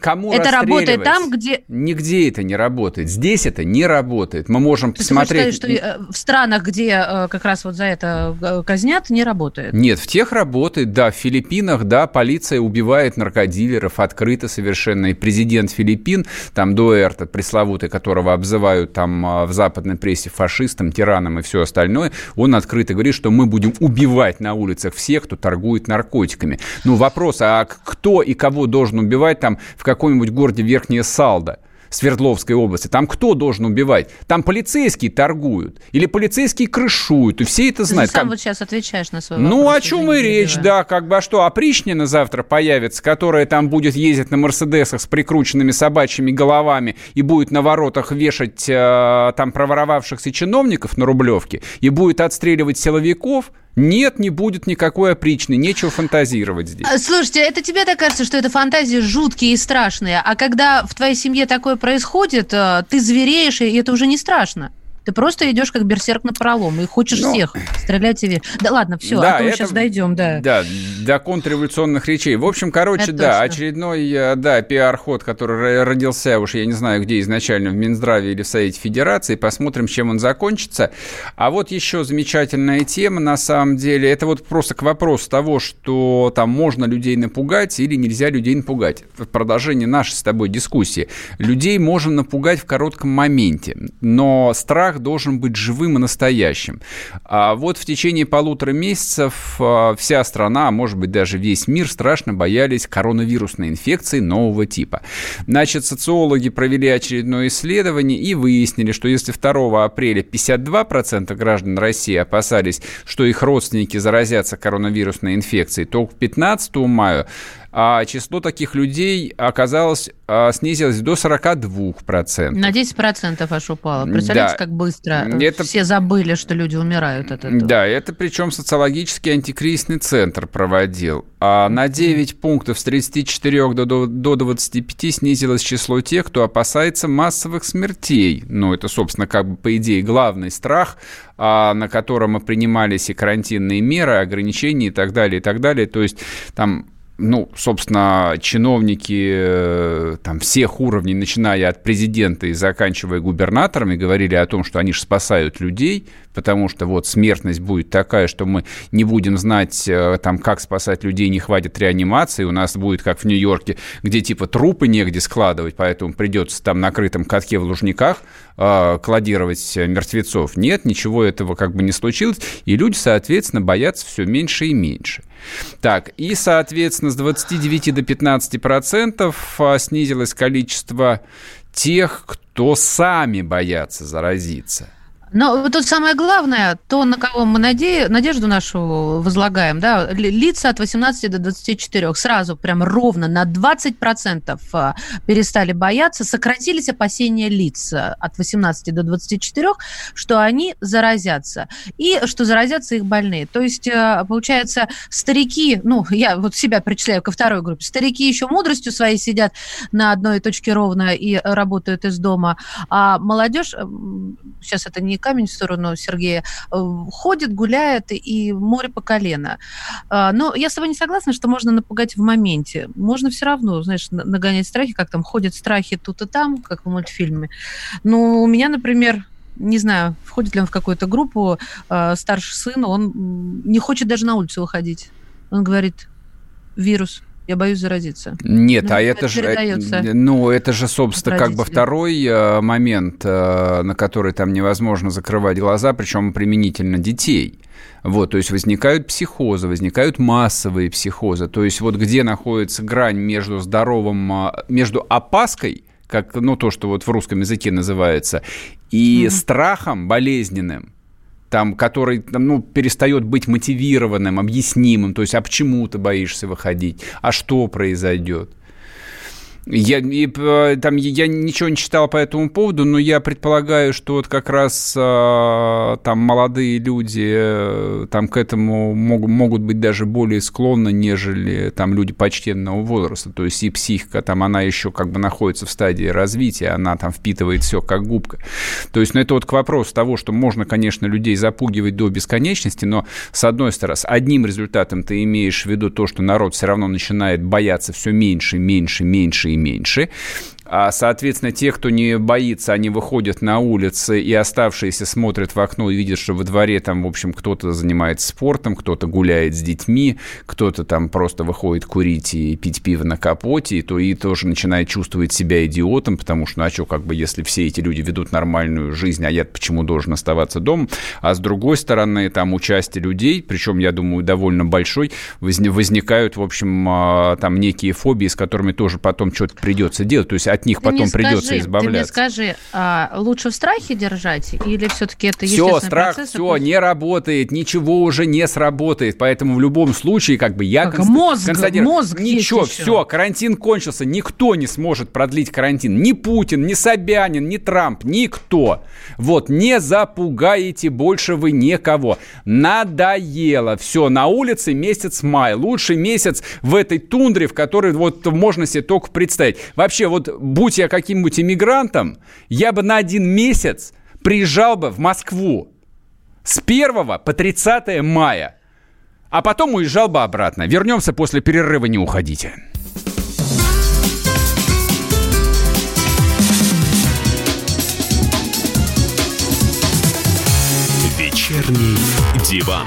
кому расстреливать? Это работает там, где... Нигде это не работает. Здесь это не работает. Мы можем ты посмотреть... Ты что, что в странах, где где как раз вот за это казнят, не работает? Нет, в тех работает, да. В Филиппинах, да, полиция убивает наркодилеров открыто совершенно. И президент Филиппин, там Дуэрте, пресловутый, которого обзывают там в западной прессе фашистом, тираном и все остальное, он открыто говорит, что мы будем убивать на улицах всех, кто торгует наркотиками. Ну, вопрос, а кто и кого должен убивать там в каком-нибудь городе Верхняя Салда Свердловской области? Там кто должен убивать? Там полицейские торгуют. Или полицейские крышуют. И все это знают. Ты сам Ком... вот сейчас отвечаешь на свой вопрос. Ну, о чем и речь, да. Как бы, а что, опричнина завтра появится, которая там будет ездить на мерседесах с прикрученными собачьими головами и будет на воротах вешать э, там проворовавшихся чиновников на Рублевке и будет отстреливать силовиков? Нет, не будет никакой опричной, нечего фантазировать здесь. Слушайте, это тебе так кажется, что это фантазии жуткие и страшные, а когда в твоей семье такое происходит, ты звереешь, и это уже не страшно. Ты просто идешь как берсерк напролом и хочешь ну, всех стрелять и верить. Да ладно, все, да, а то мы это, сейчас дойдем, да. Да, до контрреволюционных речей. В общем, короче, это да, точно. очередной да, пиар-ход, который родился уж, я не знаю, где изначально, в Минздраве или в Совете Федерации. Посмотрим, чем он закончится. А вот еще замечательная тема, на самом деле. Это вот просто к вопросу того, что там можно людей напугать или нельзя людей напугать. В продолжение нашей с тобой дискуссии. Людей можно напугать в коротком моменте, но страх должен быть живым и настоящим. А вот в течение полутора месяцев вся страна, а может быть даже весь мир, страшно боялись коронавирусной инфекции нового типа. Значит, социологи провели очередное исследование и выяснили, что если второго апреля пятьдесят два процента граждан России опасались, что их родственники заразятся коронавирусной инфекцией, то к пятнадцатого мая а число таких людей оказалось, а, снизилось до сорок два процента. На десять процентов аж упало. Представляете, да. как быстро это... все забыли, что люди умирают от этого. Да, это причем социологический антикризисный центр проводил. А на девять пунктов с тридцати четырёх до, до двадцати пяти снизилось число тех, кто опасается массовых смертей. Ну, это, собственно, как бы, по идее, главный страх, а, на котором и принимались и карантинные меры, ограничения и так далее, и так далее. То есть там... Ну, собственно, чиновники там, всех уровней, начиная от президента и заканчивая губернаторами, говорили о том, что они же спасают людей, потому что вот смертность будет такая, что мы не будем знать, там, как спасать людей, не хватит реанимации, у нас будет, как в Нью-Йорке, где типа трупы негде складывать, поэтому придется там на крытом катке в Лужниках э, кладировать мертвецов. Нет, ничего этого как бы не случилось, и люди, соответственно, боятся все меньше и меньше. Так, и, соответственно, с двадцати девяти до пятнадцати процентов снизилось количество тех, кто сами боятся заразиться. Но тут самое главное, то, на кого мы наде... надежду нашу возлагаем, да, лица от восемнадцати до двадцати четырёх сразу прям ровно на двадцать процентов перестали бояться, сократились опасения лиц от восемнадцати до двадцати четырёх, что они заразятся, и что заразятся их больные. То есть, получается, старики, ну, я вот себя причисляю ко второй группе, старики еще мудростью своей сидят на одной точке ровно и работают из дома, а молодежь, сейчас это не камень в сторону Сергея, ходит, гуляет, и море по колено. Но я с тобой не согласна, что можно напугать в моменте. Можно все равно, знаешь, нагонять страхи, как там ходят страхи тут и там, как в мультфильме. Но у меня, например... Не знаю, входит ли он в какую-то группу, старший сын, он не хочет даже на улицу выходить. Он говорит, вирус, я боюсь заразиться. Нет, ну, а это, это же, ну, это же, собственно, как бы второй момент, на который там невозможно закрывать глаза, причем применительно детей. Вот, то есть возникают психозы, возникают массовые психозы. То есть вот где находится грань между здоровым, между опаской, как, ну, то, что вот в русском языке называется, и mm-hmm. страхом болезненным, там, который ну, перестает быть мотивированным, объяснимым, то есть, а почему ты боишься выходить, а что произойдет. Я, и, там, я ничего не читал по этому поводу, но я предполагаю, что вот как раз там молодые люди там, к этому могут, могут быть даже более склонны, нежели там, люди почтенного возраста. То есть и психика, там, она еще как бы находится в стадии развития, она там впитывает все как губка. То есть ну, это вот к вопросу того, что можно, конечно, людей запугивать до бесконечности, но с одной стороны, с одним результатом ты имеешь в виду то, что народ все равно начинает бояться все меньше, меньше, меньше и меньше. Соответственно, те, кто не боится, они выходят на улицы, и оставшиеся смотрят в окно и видят, что во дворе там, в общем, кто-то занимается спортом, кто-то гуляет с детьми, кто-то там просто выходит курить и пить пиво на капоте, и то и тоже начинает чувствовать себя идиотом, потому что, ну а что, как бы, если все эти люди ведут нормальную жизнь, а я почему должен оставаться дома? А с другой стороны, там у части людей, причем, я думаю, довольно большой, возникают, в общем, там некие фобии, с которыми тоже потом что-то придется делать, то есть от них ты потом придется скажи, избавляться. Ты мне скажи, а лучше в страхе держать или все-таки это естественный процесс? Все, страх, процесс, все, пусть... не работает, ничего уже не сработает, поэтому в любом случае, как бы я конст... мозг, констатирую, мозг ничего, все, карантин кончился, никто не сможет продлить карантин, ни Путин, ни Собянин, ни Трамп, никто. Вот, не запугаете больше вы никого. Надоело, все, на улице месяц май, лучший месяц в этой тундре, в которой вот можно себе только представить. Вообще, вот будь я каким-нибудь иммигрантом, я бы на один месяц приезжал бы в Москву с первого по тридцатое мая, а потом уезжал бы обратно. Вернемся после перерыва, не уходите. Вечерний диван.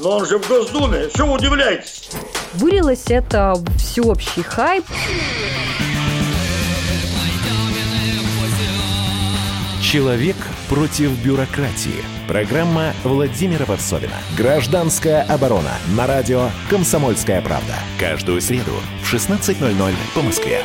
Но он же в Госдуме, все удивляйтесь. Вылилось это всеобщий хайп. Человек против бюрократии. Программа Владимира Варсовина. Гражданская оборона. На радио «Комсомольская правда». Каждую среду в шестнадцать ноль ноль по Москве.